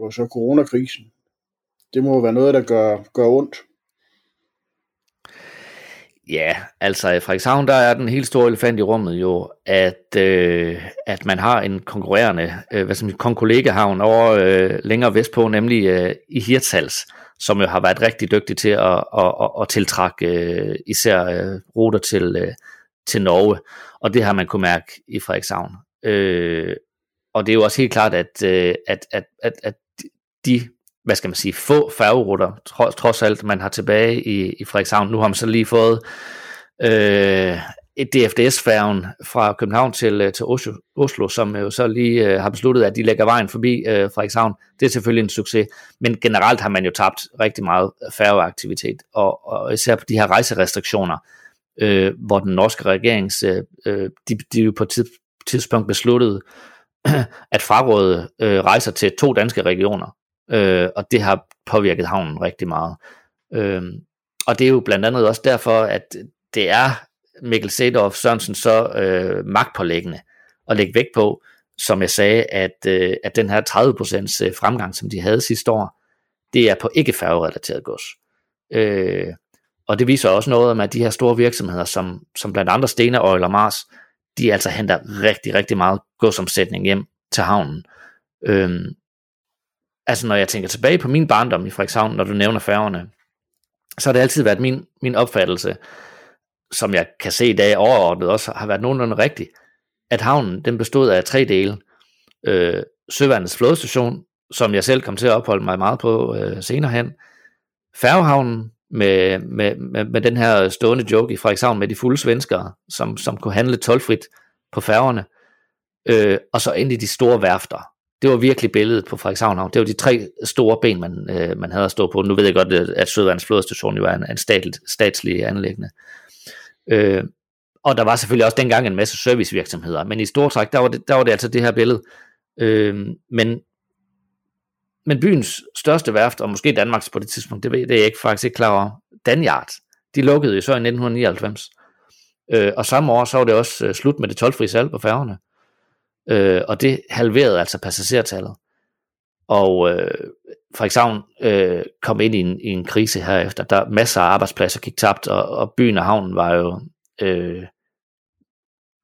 og så coronakrisen. Det må jo være noget, der gør ondt. Ja, altså i Frederikshavn, der er den helt store elefant i rummet jo, at man har en konkurrerende, kollegahavn over længere vestpå, nemlig i Hirtshals, som jo har været rigtig dygtig til at tiltrække især ruter til Norge, og det har man kunne mærke i Frederikshavn. Og det er jo også helt klart, at de få færgeruter, trods alt, man har tilbage i Frederikshavn. Nu har man så lige fået et DFDS-færgen fra København til Oslo, som jo så lige har besluttet, at de lægger vejen forbi Frederikshavn. Det er selvfølgelig en succes, men generelt har man jo tabt rigtig meget færgeaktivitet, og især på de her rejserestriktioner, hvor den norske regering, de jo på et tidspunkt besluttede at fraråde rejser til 2 danske regioner. Og det har påvirket havnen rigtig meget. Og det er jo blandt andet også derfor, at det er Mikkel Seedorf Sørensen så magtpålæggende at lægge vægt på, som jeg sagde, at den her 30% fremgang, som de havde sidste år, det er på ikke færgerelateret gods. Og det viser også noget om, at de her store virksomheder, som blandt andet Stena Oil og MARS, de altså henter rigtig, rigtig meget godsomsætning hjem til havnen. Altså når jeg tænker tilbage på min barndom i Frederikshavn, når du nævner færgerne, så har det altid været min opfattelse, som jeg kan se i dag overordnet også, har været nogenlunde rigtig, at havnen den bestod af 3 dele. Søværnets flådestation, som jeg selv kom til at opholde mig meget på senere hen. Færgehavnen med den her stående joke i Frederikshavn med de fulde svenskere, som kunne handle toldfrit på færgerne. Og så endelig de store værfter. Det var virkelig billedet på Frederikshavn Havn. Det var de 3 store ben, man havde at stå på. Nu ved jeg godt, at Søværnets flådestation jo er en statslig anliggende. Og der var selvfølgelig også dengang en masse servicevirksomheder. Men i store træk, der var det altså det her billede. Men byens største værft, og måske Danmarks på det tidspunkt, det er jeg faktisk ikke klar over, Danjart, de lukkede jo så i 1999. Og samme år, så var det også slut med det toldfri salg på færgerne. Og det halverede altså passagertallet. Og Frederikshavn kom ind i en krise herefter. Der masser af arbejdspladser gik tabt, og byen og havnen var jo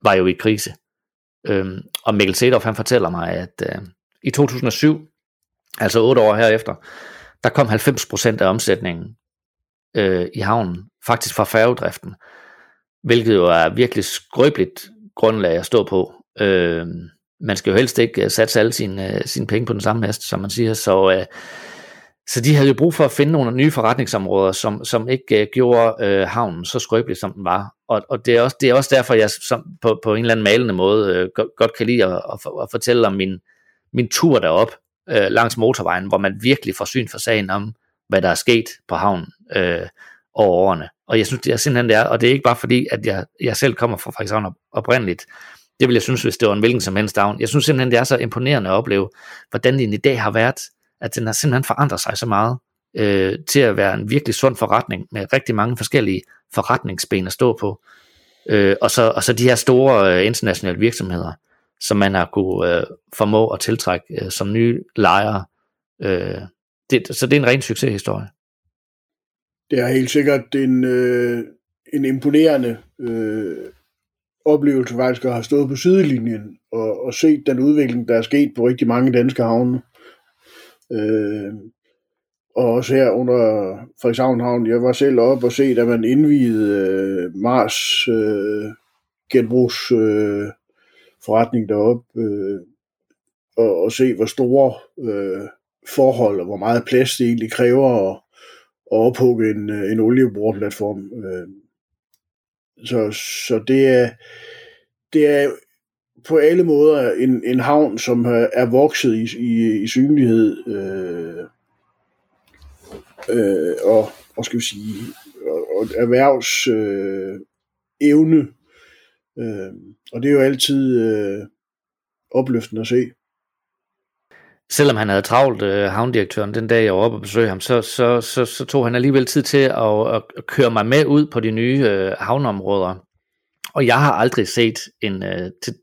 var jo i krise. Og Mikkel Seedorf, han fortæller mig, at i 2007, altså 8 år herefter, der kom 90% af omsætningen i havnen, faktisk fra færgedriften, hvilket jo er virkelig skrøbeligt grundlag at stå på. Man skal jo helst ikke satse alle sine penge på den samme hest, som man siger, så de havde jo brug for at finde nogle nye forretningsområder, som ikke gjorde havnen så skrøbelig, som den var. Og det er også derfor, jeg på en eller anden malende måde godt kan lide at fortælle om min tur derop langs motorvejen, hvor man virkelig får syn for sagen om, hvad der er sket på havnen over årene. Og jeg synes, det er simpelthen det er, og det er ikke bare fordi, at jeg selv kommer fra Frederikshavn oprindeligt. Det ville jeg synes, hvis det var en hvilken som helst havn. Jeg synes simpelthen, det er så imponerende at opleve, hvordan den i dag har været, at den har simpelthen forandret sig så meget til at være en virkelig sund forretning med rigtig mange forskellige forretningsben at stå på. Og så de her store internationale virksomheder, som man har kunne formå at tiltrække som nye lejere. Så det er en ren succeshistorie. Det er helt sikkert en imponerende oplevelse faktisk at have stået på sidelinjen og set den udvikling, der er sket på rigtig mange danske havne. Og også her under Fredshavn Havn, jeg var selv oppe og set, at man indviede MARS genbrugsforretning deroppe, og se hvor store forhold og hvor meget plads det egentlig kræver at ophugge en olieboreplatform. Så det er på alle måder en havn, som er vokset i synlighed, og skal vi sige, og erhvervsevne, og det er jo altid opløftende at se. Selvom han havde travlt, havndirektøren, den dag jeg var oppe og besøgte ham, så tog han alligevel tid til at køre mig med ud på de nye havneområder. Og jeg har aldrig set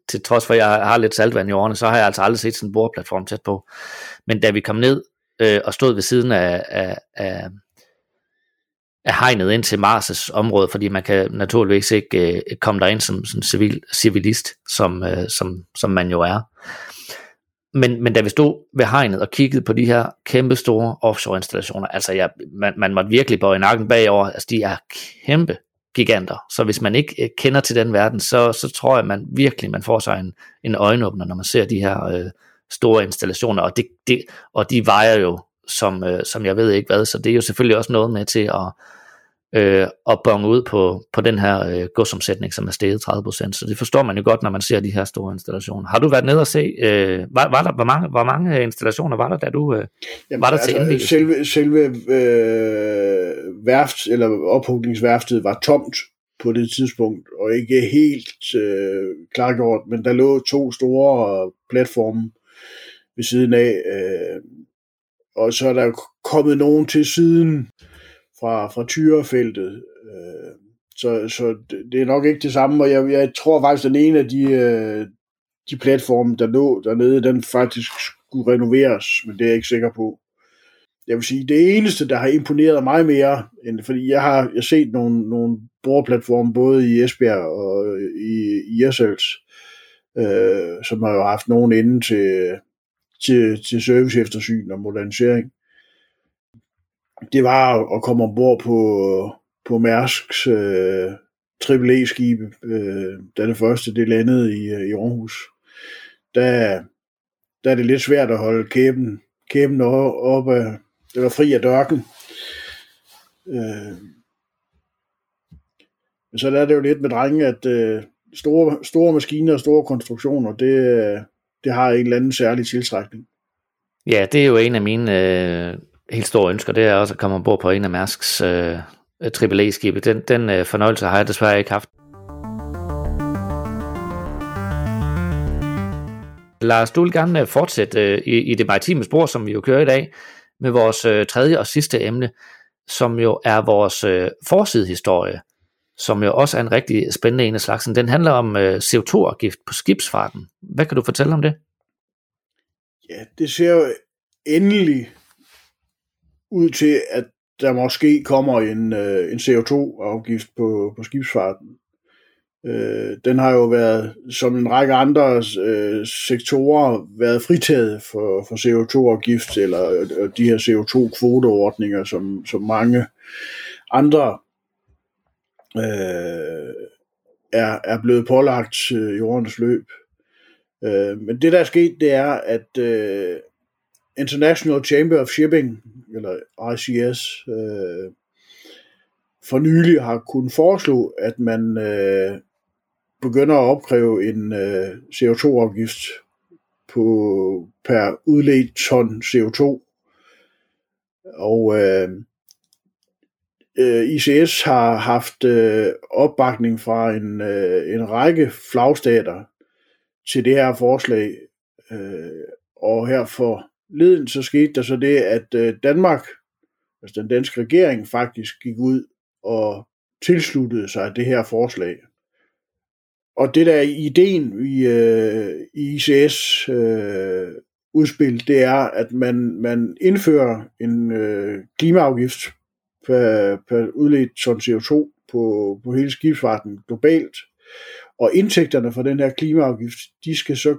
til trods for, at jeg har lidt saltvand i årene, så har jeg altså aldrig set sådan en boreplatform tæt på. Men da vi kom ned og stod ved siden af hegnet ind til Mars' område, fordi man kan naturligvis ikke komme derind som civilist, som man jo er. Men da vi stod ved hegnet og kiggede på de her kæmpe store offshore-installationer, altså man måtte virkelig bøje nakken bagover, altså de er kæmpe giganter. Så hvis man ikke kender til den verden, så tror jeg, man virkelig får sig en øjenåbner, når man ser de her store installationer, og de vejer jo som jeg ved ikke hvad, så det er jo selvfølgelig også noget med til at bonge ud på den her godsomsætning, som er steget 30%, så det forstår man jo godt, når man ser de her store installationer. Har du været nede og se, hvor mange installationer var der, da du var der til indvielsen? Selve værft, eller ophugningsværftet var tomt på det tidspunkt, og ikke helt klargjort, men der lå 2 store platforme ved siden af, og så er der kommet nogen til siden, fra Tyrefeltet, så det er nok ikke det samme, og jeg tror faktisk, at den ene af de platforme, der lå dernede, den faktisk skulle renoveres, men det er jeg ikke sikker på. Jeg vil sige, det eneste, der har imponeret mig mere, fordi jeg har set nogle boreplatforme, både i Esbjerg og i Hirtshals, som har jo haft nogen inde til service eftersyn og modernisering. Det var at komme ombord på Maersks AAA-skib, da det første det landede i Aarhus. Der er det lidt svært at holde kæben oppe, eller fri af dørken. Men så er det jo lidt med drenge, at store maskiner og store konstruktioner, det har en eller anden særlig tiltrækning. Ja, det er jo en af mine helt store ønsker, det er også at komme ombord på en af Maersks AAA-skibe. Den fornøjelse har jeg desværre ikke haft. Lars, du vil gerne fortsætte i det maritime spor, som vi jo kører i dag, med vores tredje og sidste emne, som jo er vores forsidehistorie, som jo også er en rigtig spændende en af slagsen. Den handler om CO2-afgift på skibsfarten. Hvad kan du fortælle om det? Ja, det ser jo endelig ud til, at der måske kommer en CO2-afgift på skibsfarten. Den har jo været, som en række andre sektorer, været fritaget for CO2-afgift eller de her CO2-kvoteordninger, som mange andre er blevet pålagt i årenes løb. Men det, der er sket, det er, at International Chamber of Shipping, eller ICS, for nylig har kunnet foreslå, at man begynder at opkræve en CO2-afgift per udledt ton CO2. Og ICS har haft opbakning fra en række flagstater til det her forslag. Og her forleden så skete der så det, at Danmark, altså den danske regering, faktisk gik ud og tilsluttede sig det her forslag. Og det der er ideen i ICS udspil, det er, at man indfører en klimaafgift per udledt ton CO2 på hele skibsfarten globalt. Og indtægterne fra den her klimaafgift, de skal så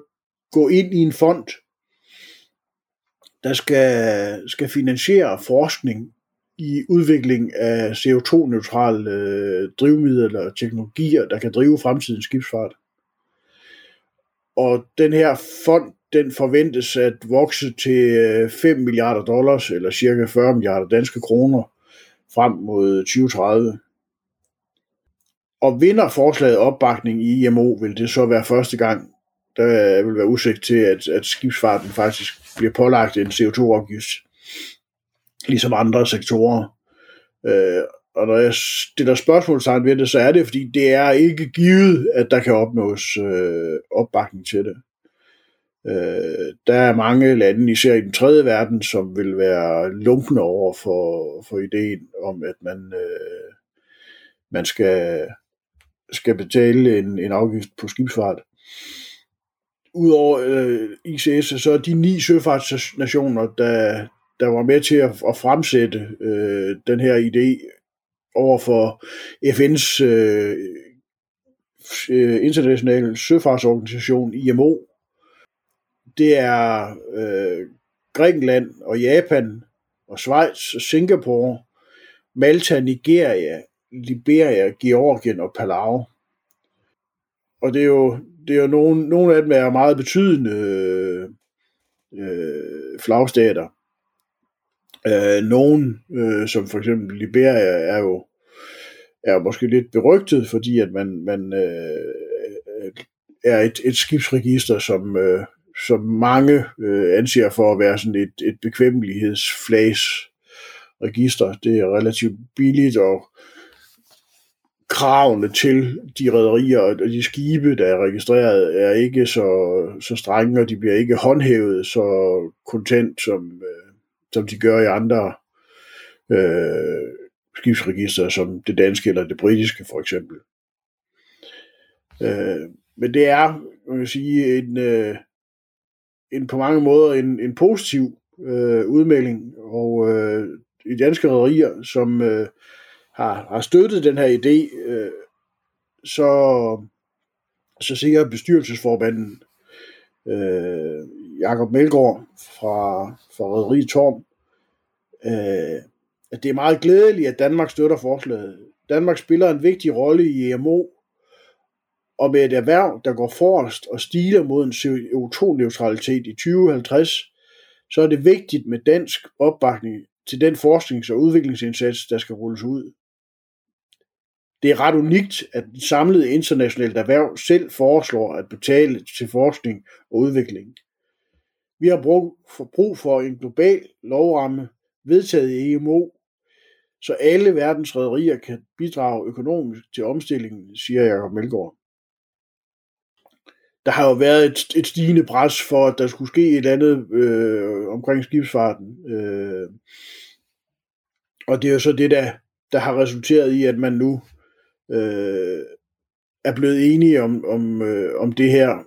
gå ind i en fond, der skal finansiere forskning i udvikling af CO2-neutrale drivmidler og teknologier, der kan drive fremtidens skibsfart. Og den her fond, den forventes at vokse til $5 milliarder, eller cirka 40 milliarder danske kroner, frem mod 2030. Og vinder forslaget opbakning i IMO, vil det så være første gang, der vil være udsigt til, at skibsfarten faktisk bliver pålagt en CO2-afgift, ligesom andre sektorer. Og når jeg stiller spørgsmålstegn ved det, så er det, fordi det er ikke givet, at der kan opnås opbakning til det. Der er mange lande, især i den tredje verden, som vil være lunkne over for ideen om, at man skal betale en afgift på skibsfart. Udover ICS, så er de 9 søfartsnationer, der var med til at fremsætte den her idé over for FN's internationale søfartsorganisation IMO. Det er Grækenland og Japan og Schweiz og Singapore, Malta, Nigeria, Liberia, Georgien og Palau. Og det er jo nogle af dem er meget betydende flagstater. Nogle, som for eksempel Liberia, er jo måske lidt berygtet, fordi at man er et skibsregister, som mange anser for at være sådan et bekvemmelighedsflagsregister. Det er relativt billigt, og kravene til de rederier og de skibe, der er registreret, er ikke så strenge, og de bliver ikke håndhævet så kontant, som de gør i andre skibsregister, som det danske eller det britiske for eksempel. Men det er, man kan sige, en på mange måder en positiv udmelding, og de danske rederier, som har støttet den her idé, så siger bestyrelsesformanden Jakob Meldgaard fra Rederi Torm, at det er meget glædeligt, at Danmark støtter forslaget. Danmark spiller en vigtig rolle i IMO, og med et erhverv, der går forrest og stiler mod en CO2-neutralitet i 2050, så er det vigtigt med dansk opbakning til den forsknings- og udviklingsindsats, der skal rulles ud. Det er ret unikt, at den samlede internationale erhverv selv foreslår at betale til forskning og udvikling. Vi har brug for en global lovramme vedtaget i IMO, så alle verdens rederier kan bidrage økonomisk til omstillingen, siger Jakob Meldgaard. Der har jo været et stigende pres for, at der skulle ske et eller andet omkring skibsfarten. Og det er jo så det, der har resulteret i, at man nu er blevet enige om det her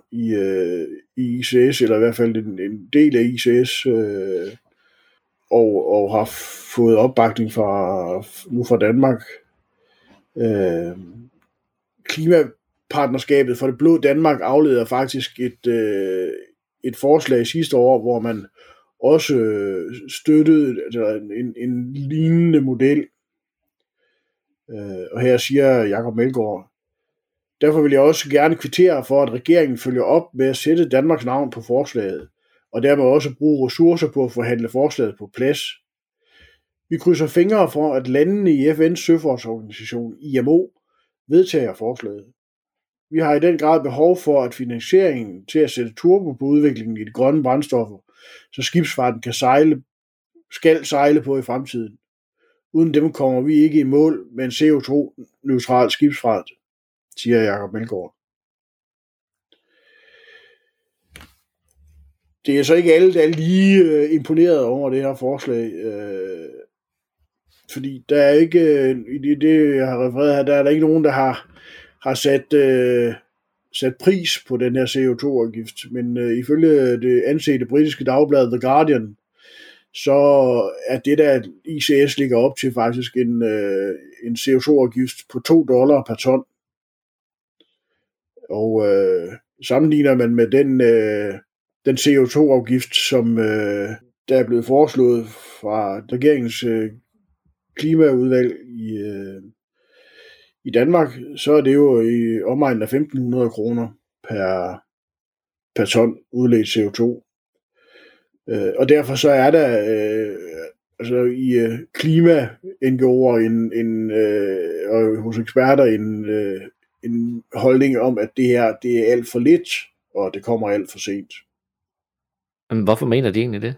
i ICS, eller i hvert fald en del af ICS, og har fået opbakning fra Danmark. Klima partnerskabet for det blå Danmark afleder faktisk et forslag sidste år, hvor man også støttede en lignende model. Og her siger Jakob Meldgaard: "Derfor vil jeg også gerne kvittere for, at regeringen følger op med at sætte Danmarks navn på forslaget, og dermed også bruge ressourcer på at forhandle forslaget på plads. Vi krydser fingre for, at landene i FN's søfartsorganisation IMO vedtager forslaget. Vi har i den grad behov for, at finansieringen til at sætte turbo på udviklingen i de grønne brændstoffer, så skibsfarten skal sejle på i fremtiden. Uden dem kommer vi ikke i mål med en CO2-neutral skibsfart," siger Jakob Meldgaard. Det er så ikke alle, der er lige imponeret over det her forslag, fordi der er ikke, i det jeg har refereret her, der er der ikke nogen, der har sat pris på den her CO2-afgift, men ifølge det ansete britiske dagblad The Guardian, så er det der ICS ligger op til faktisk en CO2-afgift på $2 per ton. Og sammenligner man med den CO2-afgift, som der er blevet foreslået fra regeringens klimaudvalg i Danmark, så er det jo i omegnen af 1.500 kroner per ton udledt CO2. Og derfor så er der altså i klima-NGO'er og hos eksperter en holdning om, at det her det er alt for lidt, og det kommer alt for sent. Men hvorfor mener de egentlig det?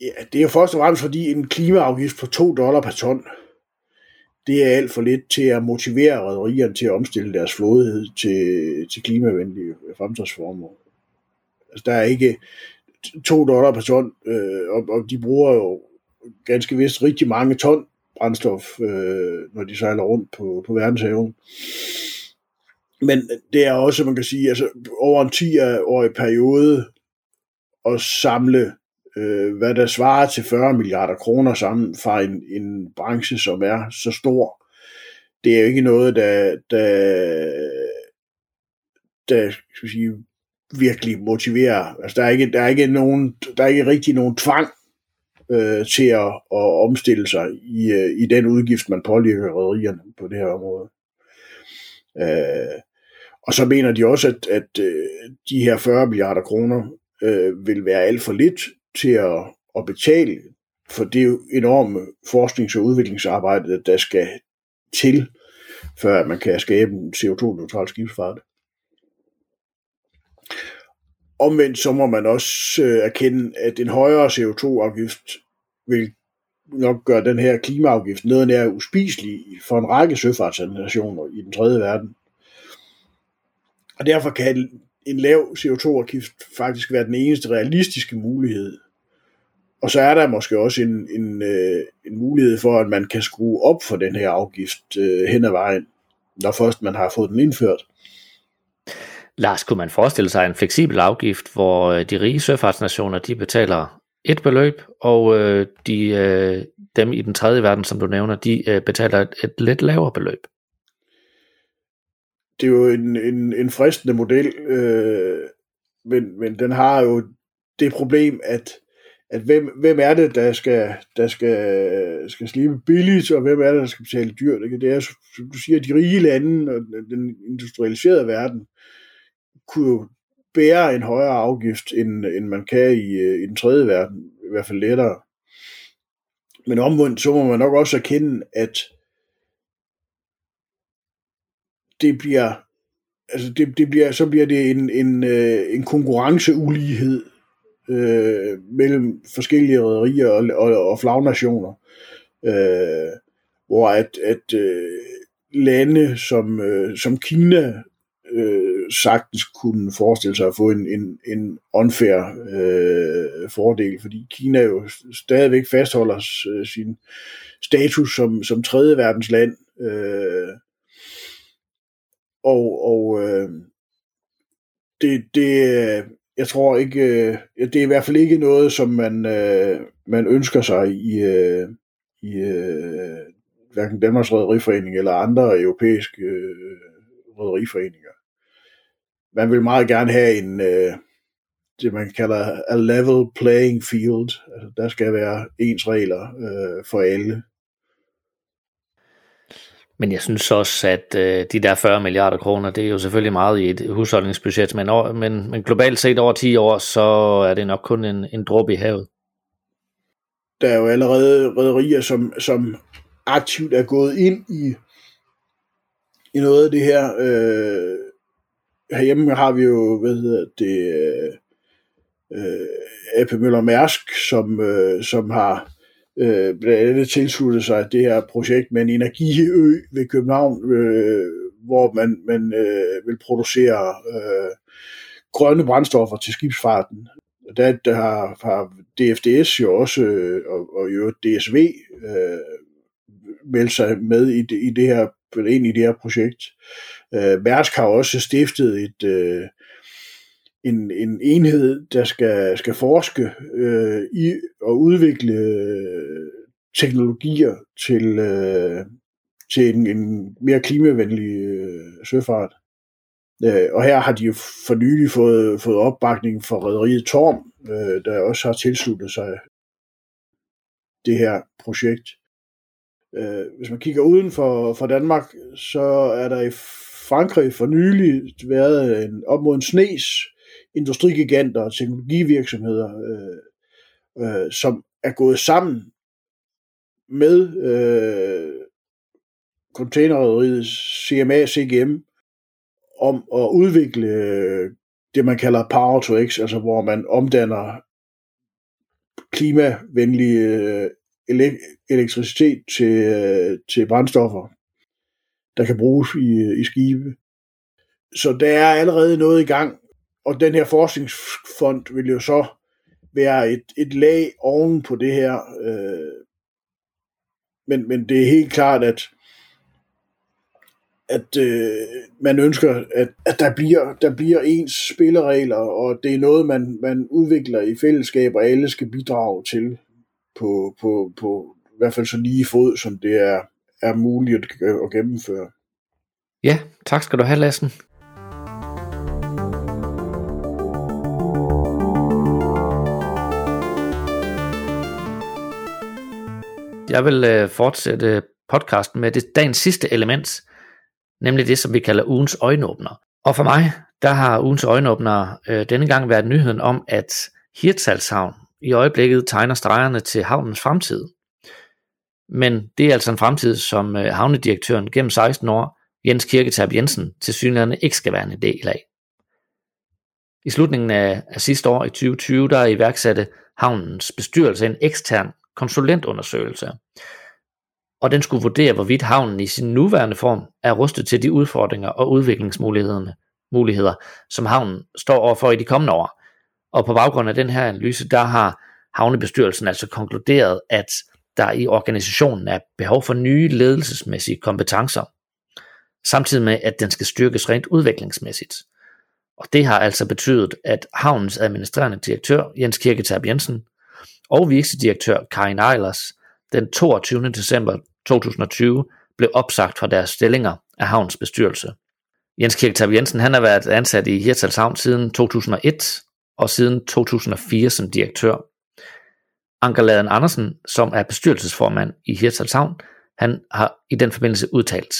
Ja, det er jo først og fremmest, fordi en klimaafgift på $2 per ton, det er alt for lidt til at motivere rederierne til at omstille deres flåde til klimavenlige fremtidsformer. Altså, der er ikke $2 per ton, og de bruger jo ganske vist rigtig mange ton brændstof, når de sejler rundt på verdenshaven. Men det er også, man kan sige, altså over en 10-årig periode at samle, hvad der svarer til 40 milliarder kroner sammen fra en branche, som er så stor. Det er jo ikke noget, der skal sige, virkelig motiverer. Altså, der er ikke rigtig nogen tvang til at omstille sig i den udgift, man pålægger rederierne på det her område. Og så mener de også, at de her 40 milliarder kroner vil være alt for lidt til at betale for det enorme forsknings- og udviklingsarbejde, der skal til, før man kan skabe en CO2-neutral skibsfart. Omvendt så må man også erkende, at en højere CO2-afgift vil nok gøre den her klimaafgift noget nær uspiselig for en række søfartsnationer i den tredje verden. Og derfor kan en lav CO2-afgift faktisk være den eneste realistiske mulighed. Og så er der måske også en mulighed for, at man kan skrue op for den her afgift hen ad vejen, når først man har fået den indført. Lars, kunne man forestille sig en fleksibel afgift, hvor de rige søfartsnationer, de betaler et beløb, og dem i den tredje verden, som du nævner, de betaler et lidt lavere beløb? Det er jo en fristende model, men den har jo det problem, at hvem er det, der skal slippe billigt, og hvem er det, der skal betale dyrt? Ikke? Det er, som du siger, de rige lande og den industrialiserede verden kunne jo bære en højere afgift, end man kan i den tredje verden, i hvert fald lettere. Men omvendt, så må man nok også erkende, at det bliver en konkurrenceulighed mellem forskellige rederier og flagnationer, hvor at lande som Kina sagtens kunne forestille sig at få en unfair fordel, fordi Kina jo stadigvæk fastholder sin status som tredje verdens land, og det jeg tror ikke, det er i hvert fald ikke noget, som man ønsker sig i hverken Danmarks Rederiforening eller andre europæiske rederiforeninger. Man vil meget gerne have en, det man kalder a level playing field. Altså, der skal være ens regler for alle. Men jeg synes også, at de der 40 milliarder kroner, det er jo selvfølgelig meget i et husholdningsbudget, men globalt set over 10 år, så er det nok kun en dråbe i havet. Der er jo allerede rederier, som aktivt er gået ind i noget af det her. Herhjemme har vi jo, A.P. Møller Mærsk, som har blandt andet tilsluttet sig det her projekt med en energiø ved København, hvor man vil producere grønne brændstoffer til skibsfarten. Der har DFDS jo også, og jo DSV, meldt sig med i det her projekt. Mærsk har også stiftet en enhed, der skal forske i og udvikle teknologier til en mere klimavenlig søfart. Og her har de jo for nylig fået opbakning fra rederiet Torm, der også har tilsluttet sig det her projekt. Hvis man kigger uden for Danmark, så er der i Frankrig for nylig været op mod en snes industrigiganter og teknologivirksomheder, som er gået sammen med containerrederiet CMA-CGM om at udvikle det, man kalder Power to X, altså hvor man omdanner klimavenlige elektricitet til brændstoffer, der kan bruges i skibe. Så der er allerede noget i gang, og den her forskningsfond vil jo så være et lag oven på det her. Men det er helt klart, at man ønsker, at der bliver ens spilleregler, og det er noget, man udvikler i fællesskab, og alle skal bidrage til på i hvert fald så lige fod, som det er muligt at gennemføre. Ja, tak skal du have, Lassen. Jeg vil fortsætte podcasten med dagens sidste element, nemlig det, som vi kalder ugens øjenåbner. Og for mig, der har ugens øjenåbner denne gang været nyheden om, at Hirtshals Havn i øjeblikket tegner stregerne til havnens fremtid. Men det er altså en fremtid, som havnedirektøren gennem 16 år, Jens Kirketorp Jensen, tilsyneladende ikke skal være en del af. I slutningen af sidste år i 2020, der iværksatte havnens bestyrelse en ekstern konsulentundersøgelse, og den skulle vurdere, hvorvidt havnen i sin nuværende form er rustet til de udfordringer og udviklingsmuligheder, som havnen står overfor i de kommende år. Og på baggrund af den her analyse, der har havnebestyrelsen altså konkluderet, at der i organisationen er behov for nye ledelsesmæssige kompetencer, samtidig med, at den skal styrkes rent udviklingsmæssigt. Og det har altså betydet, at havnens administrerende direktør, Jens Kirketorp Jensen, og vicedirektør Karin Eilers den 22. december 2020 blev opsagt fra deres stillinger af havnens bestyrelse. Jens Kirketorp Jensen, han har været ansat i Hirtshals Havn siden 2001 og siden 2004 som direktør. Anker Laden Andersen, som er bestyrelsesformand i Hirtshals Havn, han har i den forbindelse udtalt: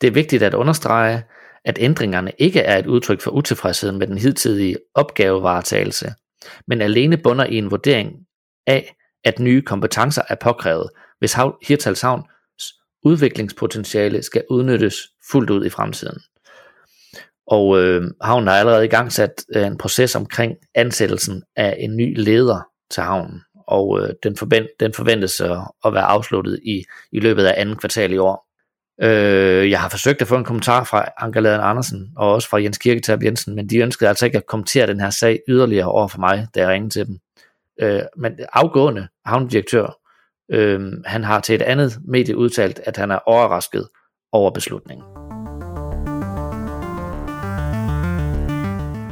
"Det er vigtigt at understrege, at ændringerne ikke er et udtryk for utilfredshed med den hidtidige opgavevaretagelse, men alene bunder i en vurdering af, at nye kompetencer er påkrævet, hvis Hirtshals Havns udviklingspotentiale skal udnyttes fuldt ud i fremtiden." Og havnen har allerede i gang sat en proces omkring ansættelsen af en ny leder til havnen, og den forventes at være afsluttet i løbet af andet kvartal i år. Jeg har forsøgt at få en kommentar fra Anker Laden Andersen og også fra Jens Kirketorp Jensen, men de ønskede altså ikke at kommentere den her sag yderligere over for mig, da jeg ringede til dem. Men afgående havnedirektør, han har til et andet medie udtalt, at han er overrasket over beslutningen.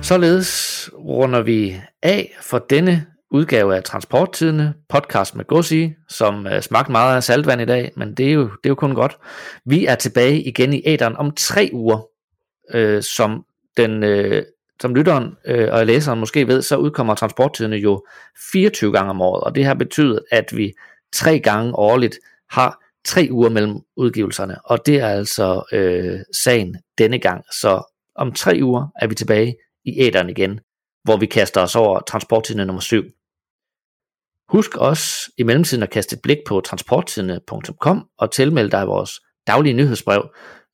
Således runder vi af for denne udgave af Transporttidende, podcast med Godsi, som smagte meget af saltvand i dag, men det er jo kun godt. Vi er tilbage igen i æderen om 3 uger, som lytteren og læseren måske ved, så udkommer Transporttidende jo 24 gange om året, og det har betydet, at vi 3 gange årligt har 3 uger mellem udgivelserne, og det er altså sagen denne gang, så om 3 uger er vi tilbage i æderen igen, hvor vi kaster os over Transporttidende nummer 7. Husk også i mellemtiden at kaste et blik på transporttidende.com og tilmelde dig vores daglige nyhedsbrev,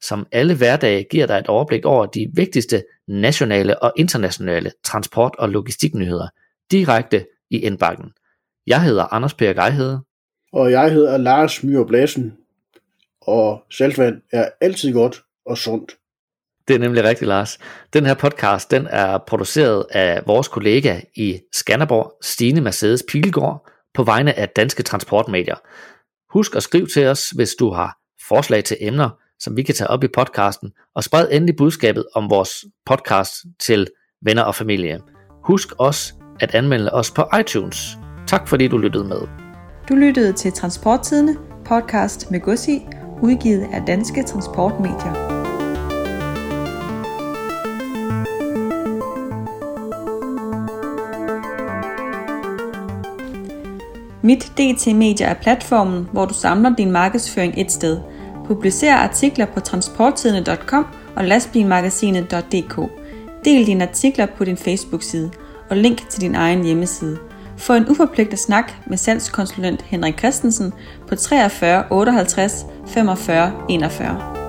som alle hverdage giver dig et overblik over de vigtigste nationale og internationale transport- og logistiknyheder direkte i indbakken. Jeg hedder Anders Per Geihede. Og jeg hedder Lars Mørup, og saltvand er altid godt og sundt. Det er nemlig rigtigt, Lars. Den her podcast, den er produceret af vores kollega i Skanderborg, Stine Mercedes Pilgaard, på vegne af Danske Transportmedier. Husk at skrive til os, hvis du har forslag til emner, som vi kan tage op i podcasten, og spred endelig budskabet om vores podcast til venner og familie. Husk også at anmelde os på iTunes. Tak fordi du lyttede med. Du lyttede til Transporttidende, podcast med Godsi, udgivet af Danske Transportmedier. Mit DT Media er platformen, hvor du samler din markedsføring et sted. Publicer artikler på transporttidende.com og lastbilmagasinet.dk. Del dine artikler på din Facebook-side og link til din egen hjemmeside. Få en uforpligtende snak med salgskonsulent Henrik Christensen på 43 58 45 41.